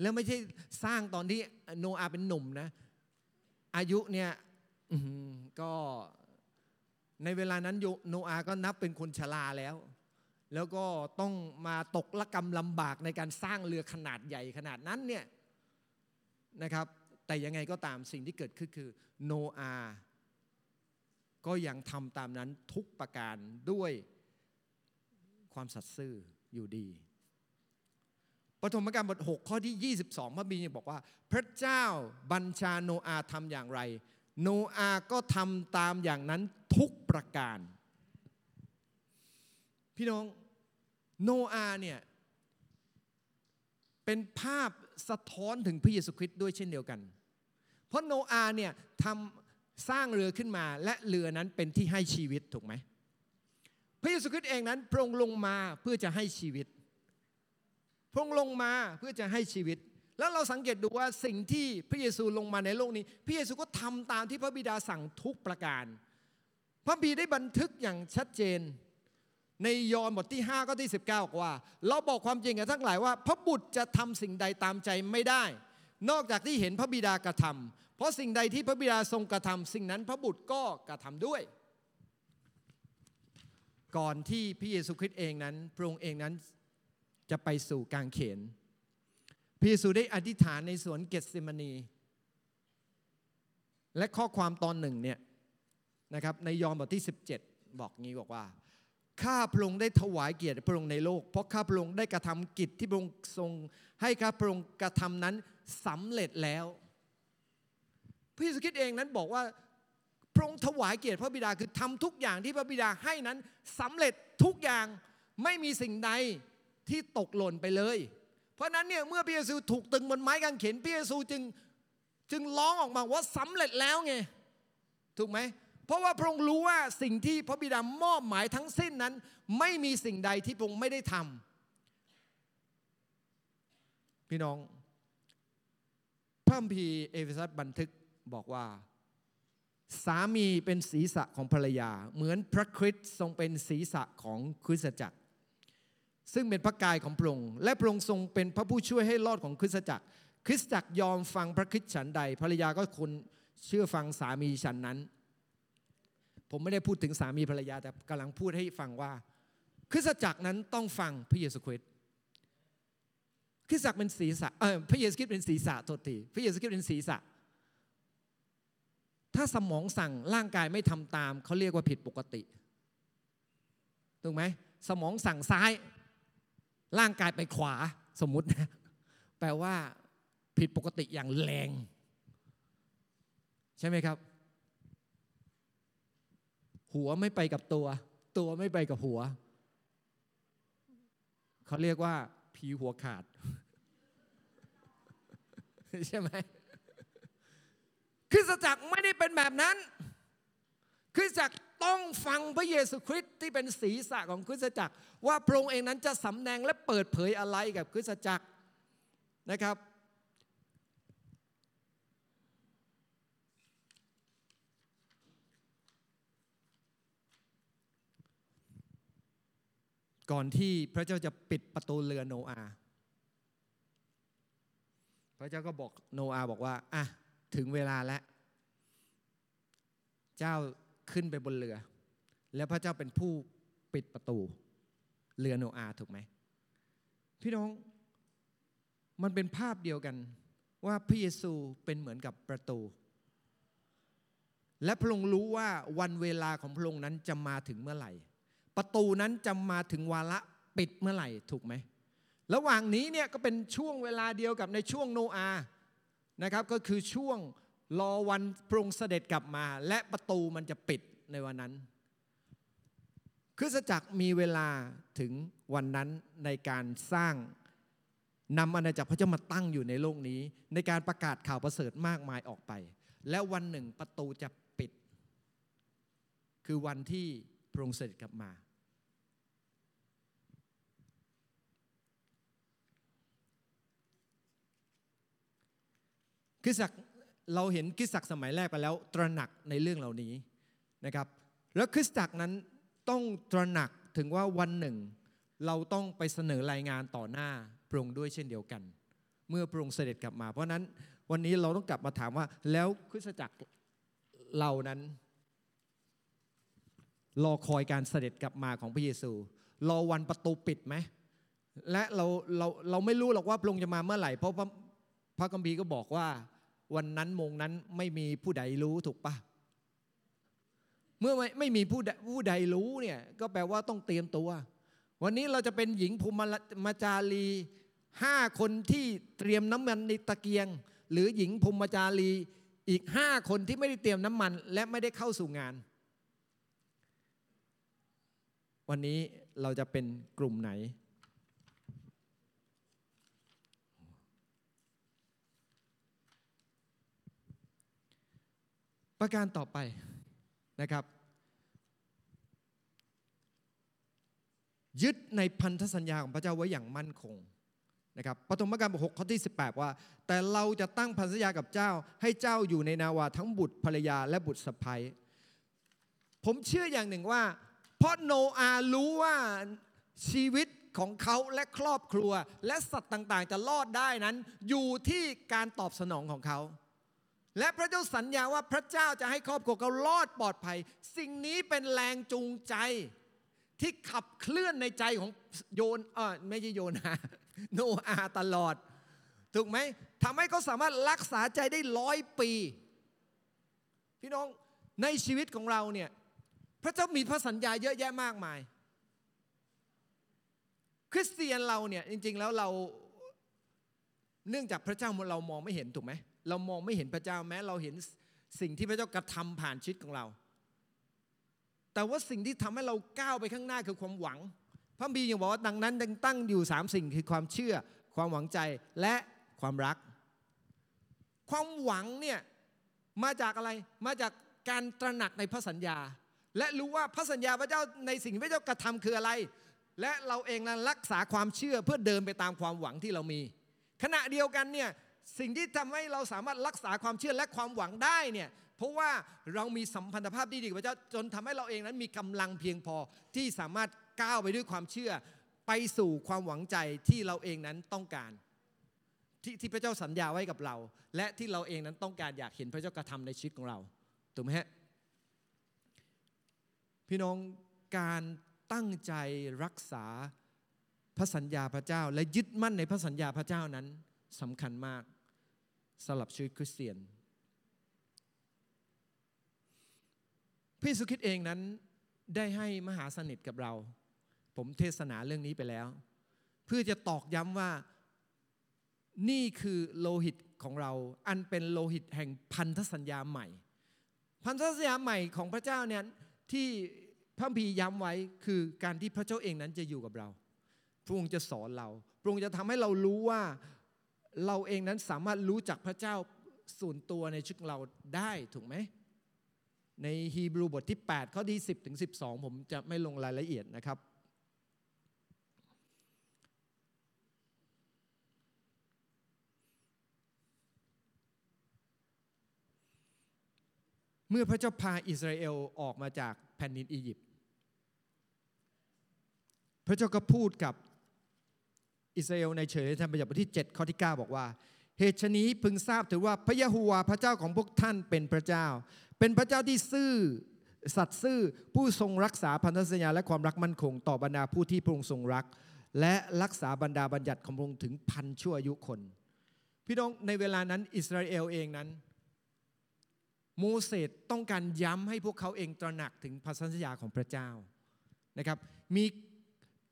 แล้วไม่ใช่สร้างตอนที่โนอาห์เป็นหนุ่มนะอายุเนี่ยก็ในเวลานั้นโนอาห์ก็นับเป็นคนชราแล้วแล้วก็ต้องมาตกละกรรมลำบากในการสร้างเรือขนาดใหญ่ขนาดนั้นเนี่ยนะครับแต่ยังไงก็ตามสิ่งที่เกิดขึ้นคือโนอาห์ก็ยังทำตามนั้นทุกประการด้วยความสัตย์ซื่ออยู่ดีปฐมกาลบท6ข้อที่22พระบิดาบอกว่าพระเจ้าบัญชาโนอาห์ทำอย่างไรโนอาห์ก็ทำตามอย่างนั้นทุกประการพี่น้องโนอาห์เนี่ยเป็นภาพสะท้อนถึงพระเยซูคริสต์ด้วยเช่นเดียวกันเพราะโนอาห์เนี่ยสร้างเรือขึ้นมาและเรือนั้นเป็นที่ให้ชีวิตถูกไหมพระเยซูคริสต์เองนั้นพระองค์ลงมาเพื่อจะให้ชีวิตพระองค์ลงมาเพื่อจะให้ชีวิตแล้วเราสังเกตดูว่าสิ่งที่พระเยซูลงมาในโลกนี้พระเยซูก็ทำตามที่พระบิดาสั่งทุกประการพระบิดาได้บันทึกอย่างชัดเจนในยอห์นบทที่5ข้อที่19ว่าเราบอกความจริงกับทั้งหลายว่าพระบุตรจะทำสิ่งใดตามใจไม่ได้นอกจากที่เห็นพระบิดากระทำเพราะสิ่งใดที่พระบิดาทรงกระทำสิ่งนั้นพระบุตรก็กระทำด้วยก่อนที่พระเยซูคริสต์เองนั้นพระองค์เองนั้นจะไปสู่กางเขนพระเยซูได้อธิษฐานในสวนเกตเสมานีและข้อความตอนหนึ่งเนี่ยนะครับในยอห์นบทที่17บอกงี้บอกว่าข้าพระองค์ได้ถวายเกียรติพระองค์ในโลกเพราะข้าพระองค์ได้กระทำกิจที่พระองค์ทรงให้ข้าพระองค์กระทำนั้นสำเร็จแล้วพระเยซูคริสต์เองนั้นบอกว่าพระองค์ถวายเกียรติพระบิดาคือทำทุกอย่างที่พระบิดาให้นั้นสำเร็จทุกอย่างไม่มีสิ่งใดที่ตกหล่นไปเลยเพราะนั้นเนี่ยเมื่อพระเยซูถูกตึงบนไม้กางเขนพระเยซูจึงร้องออกมาว่าสำเร็จแล้วไงถูกไหมเพราะว่าพระองค์รู้ว่าสิ่งที่พระบิดามอบหมายทั้งสิ้นนั้นไม่มีสิ่งใดที่พระองค์ไม่ได้ทำพี่น้องพระคัมภีร์เอเฟซัสบันทึกบอกว่าสามีเป็นศีรษะของภรรยาเหมือนพระคริสต์ทรงเป็นศีรษะของคริสตจักรซึ่งเป็นพระกายของพระองค์และพระองค์ทรงเป็นพระผู้ช่วยให้รอดของคริสตจักรคริสตจักรยอมฟังพระคริสต์ฉันใดภรรยาก็ควรเชื่อฟังสามีฉันนั้นผมไม่ได้พูดถึงสามีภรรยาแต่กำลังพูดให้ฟังว่าคริสตจักรนั้นต้องฟังพระเยซูคริสต์คริสตจักรเป็นศีรษะพระเยซูคริสต์เป็นศีรษะโทษทีพระเยซูคริสต์เป็นศีรษะถ้าสมองสั่งร่างกายไม่ทำตามเขาเรียกว่าผิดปกติถูกไหมสมองสั่งซ้ายร่างกายไปขวาสมมุตินะแปลว่าผิดปกติอย่างแรงใช่ไหมครับหัวไม่ไปกับตัวไม่ไปกับหัวเขาเรียกว่าผีหัวขาดใช่ไหมคริสตจักรไม่ได้เป็นแบบนั้นคริสตจักรต้องฟังพระเยซูคริสต์ที่เป็นศีรษะของคริสตจักรว่าพระองค์เองนั้นจะสำแดงและเปิดเผยอะไรกับคริสตจักรนะครับ ก่อนที่พระเจ้าจะปิดประตูเรือโนอาห์พระเจ้าก็บอกโนอาห์บอกว่าอ่ะถึงเวลาแล้วเจ้าขึ้นไปบนเรือและพระเจ้าเป็นผู้ปิดประตูเรือโนอาห์ถูกไหมพี่น้องมันเป็นภาพเดียวกันว่าพระเยซูเป็นเหมือนกับประตูและพระองค์รู้ว่าวันเวลาของพระองค์นั้นจะมาถึงเมื่อไหร่ประตูนั้นจะมาถึงวาระปิดเมื่อไหร่ถูกไหมระหว่างนี้เนี่ยก็เป็นช่วงเวลาเดียวกับในช่วงโนอาห์นะครับก็คือช่วงรอวันพระองค์เสด็จกลับมาและประตูมันจะปิดในวันนั้นคริสตจักรมีเวลาถึงวันนั้นในการสร้างนำอาณาจักรพระเจ้ามาตั้งอยู่ในโลกนี้ในการประกาศข่าวประเสริฐมากมายออกไปและวันหนึ่งประตูจะปิดคือวันที่พระองค์เสด็จกลับมาคริสตจักรเราเห็นคริสตจักรสมัยแรกไปแล้วตระหนักในเรื่องเหล่านี้นะครับแล้วคริสตจักรนั้นต้องตระหนักถึงว่าวันหนึ่งเราต้องไปเสนอรายงานต่อหน้าพระองค์ด้วยเช่นเดียวกันเมื่อพระองค์เสด็จกลับมาเพราะนั้นวันนี้เราต้องกลับมาถามว่าแล้วคริสตจักรเรานั้นรอคอยการเสด็จกลับมาของพระเยซูรอวันประตูปิดไหมและเราไม่รู้หรอกว่าพระองค์จะมาเมื่อไหร่เพราะพระคัมภีร์ก็บอกว่าวันนั้นโมงนั้นไม่มีผู้ใดรู้ถูกปะเมื่อไม่มีผู้ใดรู้เนี่ยก็แปลว่าต้องเตรียมตัววันนี้เราจะเป็นหญิงภูมิจารี5คนที่เตรียมน้ำมันในตะเกียงหรือหญิงภูมิจารีอีก5คนที่ไม่ได้เตรียมน้ำมันและไม่ได้เข้าสู่งานวันนี้เราจะเป็นกลุ่มไหนประการต่อไปนะครับยึดในพันธสัญญาของพระเจ้าไว้อย่างมั่นคงนะครับปฐมกาลบท6ข้อที่18ว่าแต่เราจะตั้งพันธสัญญากับเจ้าให้เจ้าอยู่ในนาวาทั้งบุตรภรรยาและบุตรสะใภ้ผมเชื่ออย่างหนึ่งว่าเพราะโนอาห์รู้ว่าชีวิตของเขาและครอบครัวและสัตว์ต่างๆจะรอดได้นั้นอยู่ที่การตอบสนองของเขาและพระเจ้าสัญญาว่าพระเจ้าจะให้ครอบครัวเขารอดปลอดภัยสิ่งนี้เป็นแรงจูงใจที่ขับเคลื่อนในใจของไม่ใช่โยนาโนอาห์ตลอดถูกไหมทำให้เขาสามารถรักษาใจได้100 ปีพี่น้องในชีวิตของเราเนี่ยพระเจ้ามีพระสัญญาเยอะแยะมากมายคริสเตียนเราเนี่ยจริงๆแล้วเราเนื่องจากพระเจ้าเรามองไม่เห็นถูกไหมเรามองไม่เห็นพระเจ้าแม้เราเห็นสิ่งที่พระเจ้ากระทำผ่านชีวิตของเราแต่ว่าสิ่งที่ทำให้เราก้าวไปข้างหน้าคือความหวังพระคัมภีร์ยังบอกว่าดังนั้นยังตั้งอยู่3 สิ่งคือความเชื่อความหวังใจและความรักความหวังเนี่ยมาจากอะไรมาจากการตระหนักในพระสัญญาและรู้ว่าพระสัญญาพระเจ้าในสิ่งที่พระเจ้ากระทำคืออะไรและเราเองนั้นรักษาความเชื่อเพื่อเดินไปตามความหวังที่เรามีขณะเดียวกันเนี่ยสิ่งที่ทำให้เราสามารถรักษาความเชื่อและความหวังได้เนี่ยเพราะว่าเรามีสัมพันธภาพที่ดีกับพระเจ้าจนทำให้เราเองนั้นมีกำลังเพียงพอที่สามารถก้าวไปด้วยความเชื่อไปสู่ความหวังใจที่เราเองนั้นต้องการ ที่พระเจ้าสัญญาไว้กับเราและที่เราเองนั้นต้องการอยากเห็นพระเจ้ากระทำในชีวิตของเราถูกไหมฮะพี่น้องการตั้งใจรักษาพระสัญญาพระเจ้าและยึดมั่นในพระสัญญาพระเจ้านั้นสำคัญมากสำหรับชีวิตคริสเตียนพระเยซูคริสต์เองนั้นได้ให้มหาสนิทกับเราผมเทศนาเรื่องนี้ไปแล้วเพื่อจะตอกย้ำว่านี่คือโลหิตของเราอันเป็นโลหิตแห่งพันธสัญญาใหม่พันธสัญญาใหม่ของพระเจ้าเนี่ยที่พระคัมภีร์ย้ำไว้คือการที่พระเจ้าเองนั้นจะอยู่กับเราพระองค์จะสอนเราพระองค์จะทำให้เรารู้ว่าเราเองนั้นสามารถรู้จักพระเจ้าส่วนตัวในชีวิตเราได้ถูกไหมในฮีบรูบทที่8ข้อที่10ถึง12ผมจะไม่ลงรายละเอียดนะครับเมื่อพระเจ้าพาอิสราเอลออกมาจากแผ่นดินอียิปต์ พระเจ้าก็พูดกับอิสราเอลในเฉลยธรรมบัญญัติบทที่7ข้อที่9บอกว่าเหตุฉะนี้พึงทราบถือว่าพระยะโฮวาห์พระเจ้าของพวกท่านเป็นพระเจ้าที่ซื่อสัตย์ซื่อผู้ทรงรักษาพันธสัญญาและความรักมั่นคงต่อบรรดาผู้ที่พระองค์ทรงรักและรักษาบรรดาบัญญัติของพระองค์ถึงพันชั่วอายุคนพี่น้องในเวลานั้นอิสราเอลเองนั้นโมเสสต้องการย้ำให้พวกเขาเองตระหนักถึงพันธสัญญาของพระเจ้านะครับมี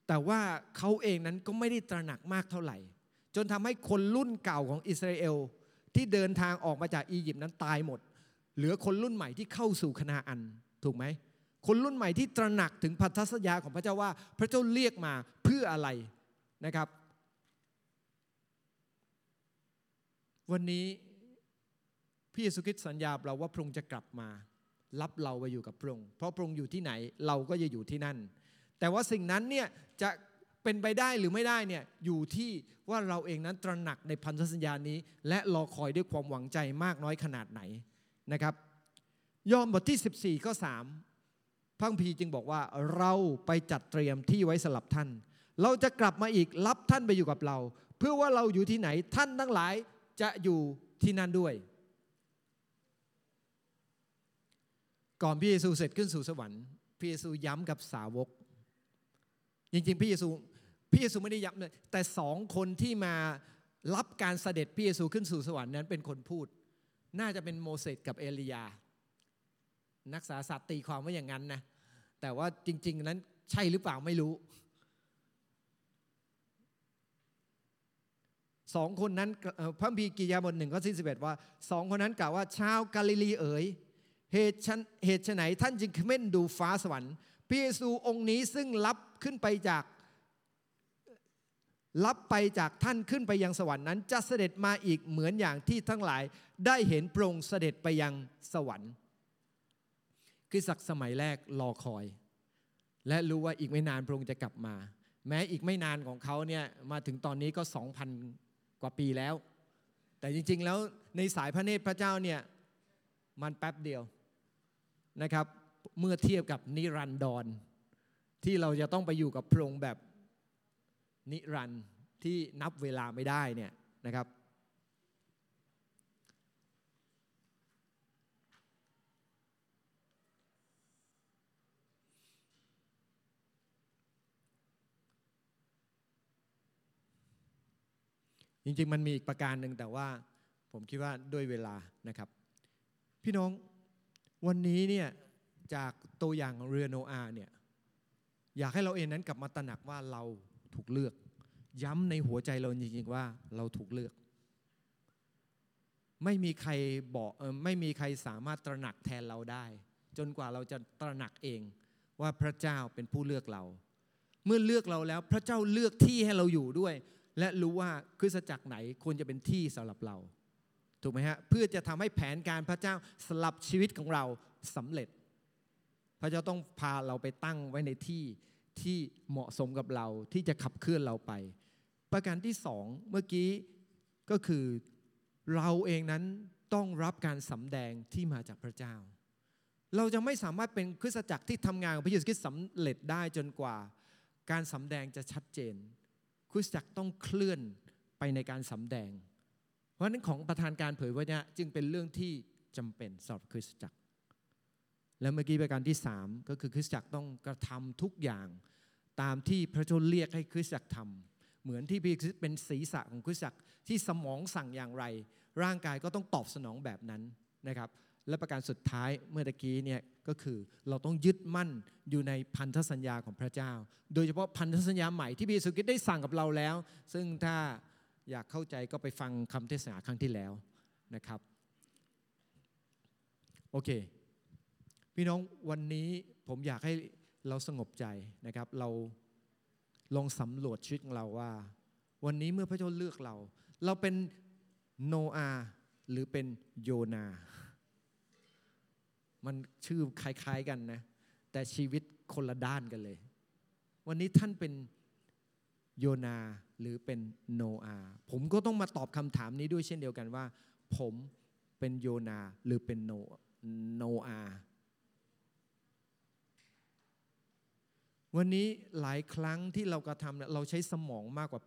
แต่ว่าเขาเองนั้นก็ไม่ได้ตระหนักมากเท่าไหร่จนทำให้คนรุ่นเก่าของอิสราเอลที่เดินทางออกมาจากอียิปต์นั้นตายหมดเหลือคนรุ่นใหม่ที่เข้าสู่คณาอันถูกไหมคนรุ่นใหม่ที่ตระหนักถึงพันธสัญญาของพระเจ้าว่าพระเจ้าเรียกมาเพื่ออะไรนะครับวันนี้พระเยซูคริสต์สัญญาเราว่าพระองค์จะกลับมารับเราไปอยู่กับพระองค์เพราะพระองค์อยู่ที่ไหนเราก็จะอยู่ที่นั่นแต่ว่าสิ่งนั้นเนี่ยจะเป็นไปได้หรือไม่ได้เนี่ยอยู่ที่ว่าเราเองนั้นตระหนักในพันธสัญญานี้และรอคอยด้วยความหวังใจมากน้อยขนาดไหนนะครับยอห์นบทที่14ข้อ3พระคัมภีร์จึงบอกว่าเราไปจัดเตรียมที่ไว้สำหรับท่านเราจะกลับมาอีกรับท่านไปอยู่กับเราเพื่อว่าเราอยู่ที่ไหนท่านทั้งหลายจะอยู่ที่นั่นด้วยก่อนพระเยซูเสร็จขึ้นสู่สวรรค์พระเยซูย้ำกับสาวกจริงๆพระเยซูไม่ได้ย้ำแต่2คนที่มารับการเสด็จพระเยซูขึ้นสู่สวรรค์นั้นเป็นคนพูดน่าจะเป็นโมเสสกับเอลียานักษาศาสตร์ตีความว่าอย่างนั้นนะแต่ว่าจริงๆนั้นใช่หรือเปล่าไม่รู้2คนนั้นพระคัมภีร์กิจการบท1ข้อ11ว่า2คนนั้นกล่าวว่าชาวกาลิลีเอ๋ยเหตุไฉนท่านจึงเม่นดูฟ้าสวรรค์พระเยซูองค์นี้ซึ่งรับไปจากท่านขึ้นไปยังสวรรค์นั้นจะเสด็จมาอีกเหมือนอย่างที่ทั้งหลายได้เห็นพระองค์เสด็จไปยังสวรรค์คือสักสมัยแรกรอคอยและรู้ว่าอีกไม่นานพระองค์จะกลับมาแม้อีกไม่นานของเขาเนี่ยมาถึงตอนนี้ก็ 2,000 กว่าปีแล้วแต่จริงๆแล้วในสายพระเนตรพระเจ้าเนี่ยมันแป๊บเดียวนะครับเมื่อเทียบกับนิรันดรที่เราจะต้องไปอยู่กับพระองค์แบบนิรันดร์ที่นับเวลาไม่ได้เนี่ยนะครับจริงๆมันมีอีกประการหนึ่งแต่ว่าผมคิดว่าด้วยเวลานะครับพี่น้องวันนี้เนี่ยจากตัวอย่างเรือโนอาห์เนี่ยอยากให้เราเองนั้นกลับมาตระหนักว่าเราถูกเลือกย้ำในหัวใจเราจริงๆว่าเราถูกเลือกไม่มีใครสามารถตระหนักแทนเราได้จนกว่าเราจะตระหนักเองว่าพระเจ้าเป็นผู้เลือกเราเมื่อเลือกเราแล้วพระเจ้าเลือกที่ให้เราอยู่ด้วยและรู้ว่าคริสตจักรไหนควรจะเป็นที่สำหรับเราถูกไหมฮะเพื่อจะทำให้แผนการพระเจ้าสำหรับชีวิตของเราสำเร็จพระเจ้าต้องพาเราไปตั้งไว้ในที่ที่เหมาะสมกับเราที่จะขับเคลื่อนเราไปประการที่2เมื่อกี้ก็คือเราเองนั้นต้องรับการสำแดงที่มาจากพระเจ้าเราจะไม่สามารถเป็นคริสตจักรที่ทำงานของพระเยซูคริสต์สำเร็จได้จนกว่าการสำแดงจะชัดเจนคริสตจักรต้องเคลื่อนไปในการสำแดงเพราะฉะนั้นของประธานการเผยวจนะจึงเป็นเรื่องที่จำเป็นสำหรับคริสตจักรและเมื่อกี้ประการที่3ก็คือคริสตจักรต้องกระทำทุกอย่างตามที่พระเจ้าเรียกให้คริสตจักรทำเหมือนที่พระคริสต์เป็นศีรษะของคริสตจักรที่สมองสั่งอย่างไรร่างกายก็ต้องตอบสนองแบบนั้นนะครับและประการสุดท้ายเมื่อกี้เนี่ยก็คือเราต้องยึดมั่นอยู่ในพันธสัญญาของพระเจ้าโดยเฉพาะพันธสัญญาใหม่ที่พระเยซูคริสต์ได้สั่งกับเราแล้วซึ่งถ้าอยากเข้าใจก็ไปฟังคำเทศนาครั้งที่แล้วนะครับโอเคพี่น้องวันนี้ผมอยากให้เราสงบใจนะครับเราลองสำรวจชีวิตของเราว่าวันนี้เมื่อพระเจ้าเลือกเราเราเป็นโนอาห์หรือเป็นโยนาห์มันชื่อคล้ายๆกันนะแต่ชีวิตคนละด้านกันเลยวันนี้ท่านเป็นโยนาห์หรือเป็นโนอาห์ผมก็ต้องมาตอบคำถามนี้ด้วยเช่นเดียวกันว่าผมเป็นโยนาห์หรือเป็นโนอาห์ วันนี้หลายครั้งที่เรากระทำเราใช้สมองมากกว่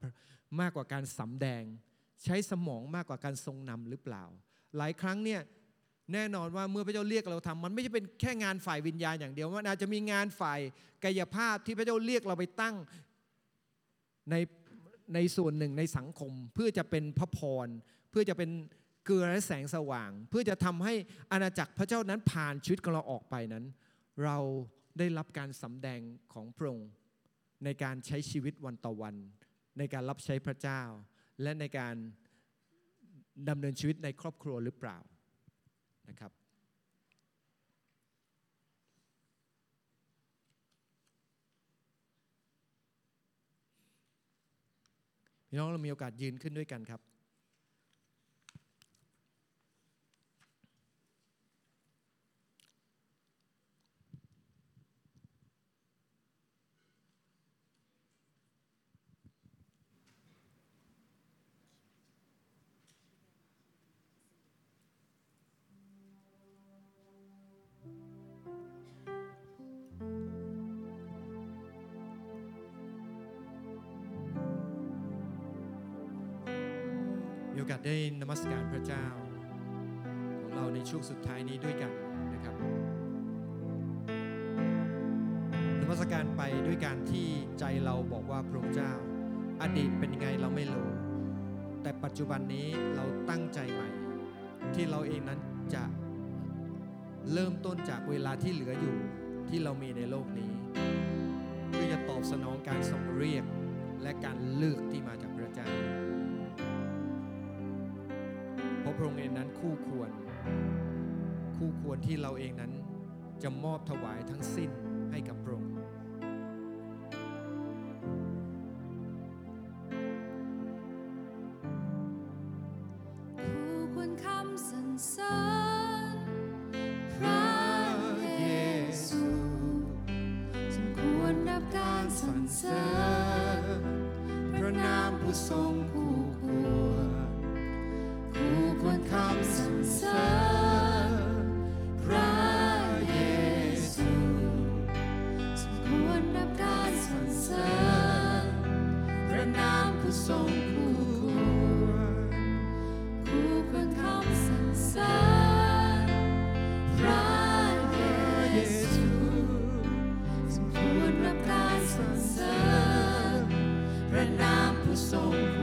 าการสำแดงใช้สมองมากกว่าการทรงนำหรือเปล่าหลายครั้งเนี่ยแน่นอนว่าเมื่อพระเจ้าเรียกเราทำมันไม่ใช่เป็นแค่งานฝ่ายวิญญาณอย่างเดียวมันอาจจะมีงานฝ่ายกายภาพที่พระเจ้าเรียกเราไปตั้งในส่วนหนึ่งในสังคมเพื่อจะเป็นพระพรเพื่อจะเป็นเกลือและแสงสว่างเพื่อจะทำให้อาณาจักรพระเจ้านั้นผ่านชีวิตของเราออกไปนั้นเราได้รับการสำแดงของพระองค์ในการใช้ชีวิตวันต่อวันในการรับใช้พระเจ้าและในการดำเนินชีวิตในครอบครัวหรือเปล่านะครับพี่น้องเรามีโอกาสยืนขึ้นด้วยกันครับได้นมัสการพระเจ้าของเราในช่วงสุดท้ายนี้ด้วยกันนะครับนมัสการไปด้วยการที่ใจเราบอกว่าพระเจ้าอดีตเป็นยังไงเราไม่รู้แต่ปัจจุบันนี้เราตั้งใจใหม่ที่เราเองนั้นจะเริ่มต้นจากเวลาที่เหลืออยู่ที่เรามีในโลกนี้เพื่อจะตอบสนองการทรงเรียกและการเลือกที่มาจากพระเจ้าเพราะพระองค์เองนั้นคู่ควรที่เราเองนั้นจะมอบถวายทั้งสิ้นให้กับพระองค์คู่ควรคำสรรเสริญพระเยซูสมควรรับการสรรเสริญพระนามผู้ทรงคู่ควรควรคำสรรเสริญพระเยซูสมควรรับการสรรเสริญพระนามผู้ทรงคู่ควรคู่ควรคำสรรเสริญพระเยซูสมควรรับการสรรเสริญพระนามผู้ทรงคู่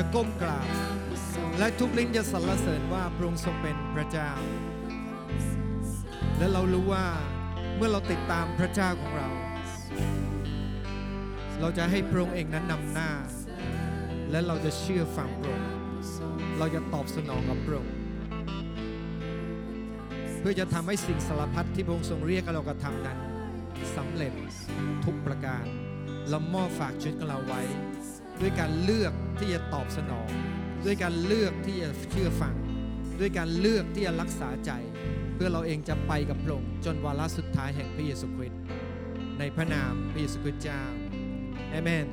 จะก้มกราบและทุกลิ้นจะสรรเสริญว่าพระองค์ทรงเป็นพระเจ้าและเรารู้ว่าเมื่อเราติดตามพระเจ้าของเราจะให้พระองค์เองนั้นนำหน้า และเราจะเชื่อฟังพระองค์เราจะตอบสนองกับพระองค์เพื่อจะทำให้สิ่งสารพัดที่พระองค์ทรงเรียกเรากระทำนั้นสำเร็จทุกประการเรามอบฝากชีวิตของเราไว้ด้วยการเลือกที่จะตอบสนองด้วยการเลือกที่จะเชื่อฟังด้วยการเลือกที่จะรักษาใจเพื่อเราเองจะไปกับพระองค์จนวาระสุดท้ายแห่งพระเยซูคริสต์ในพระนามพระเยซูคริสต์เจ้าอาเมน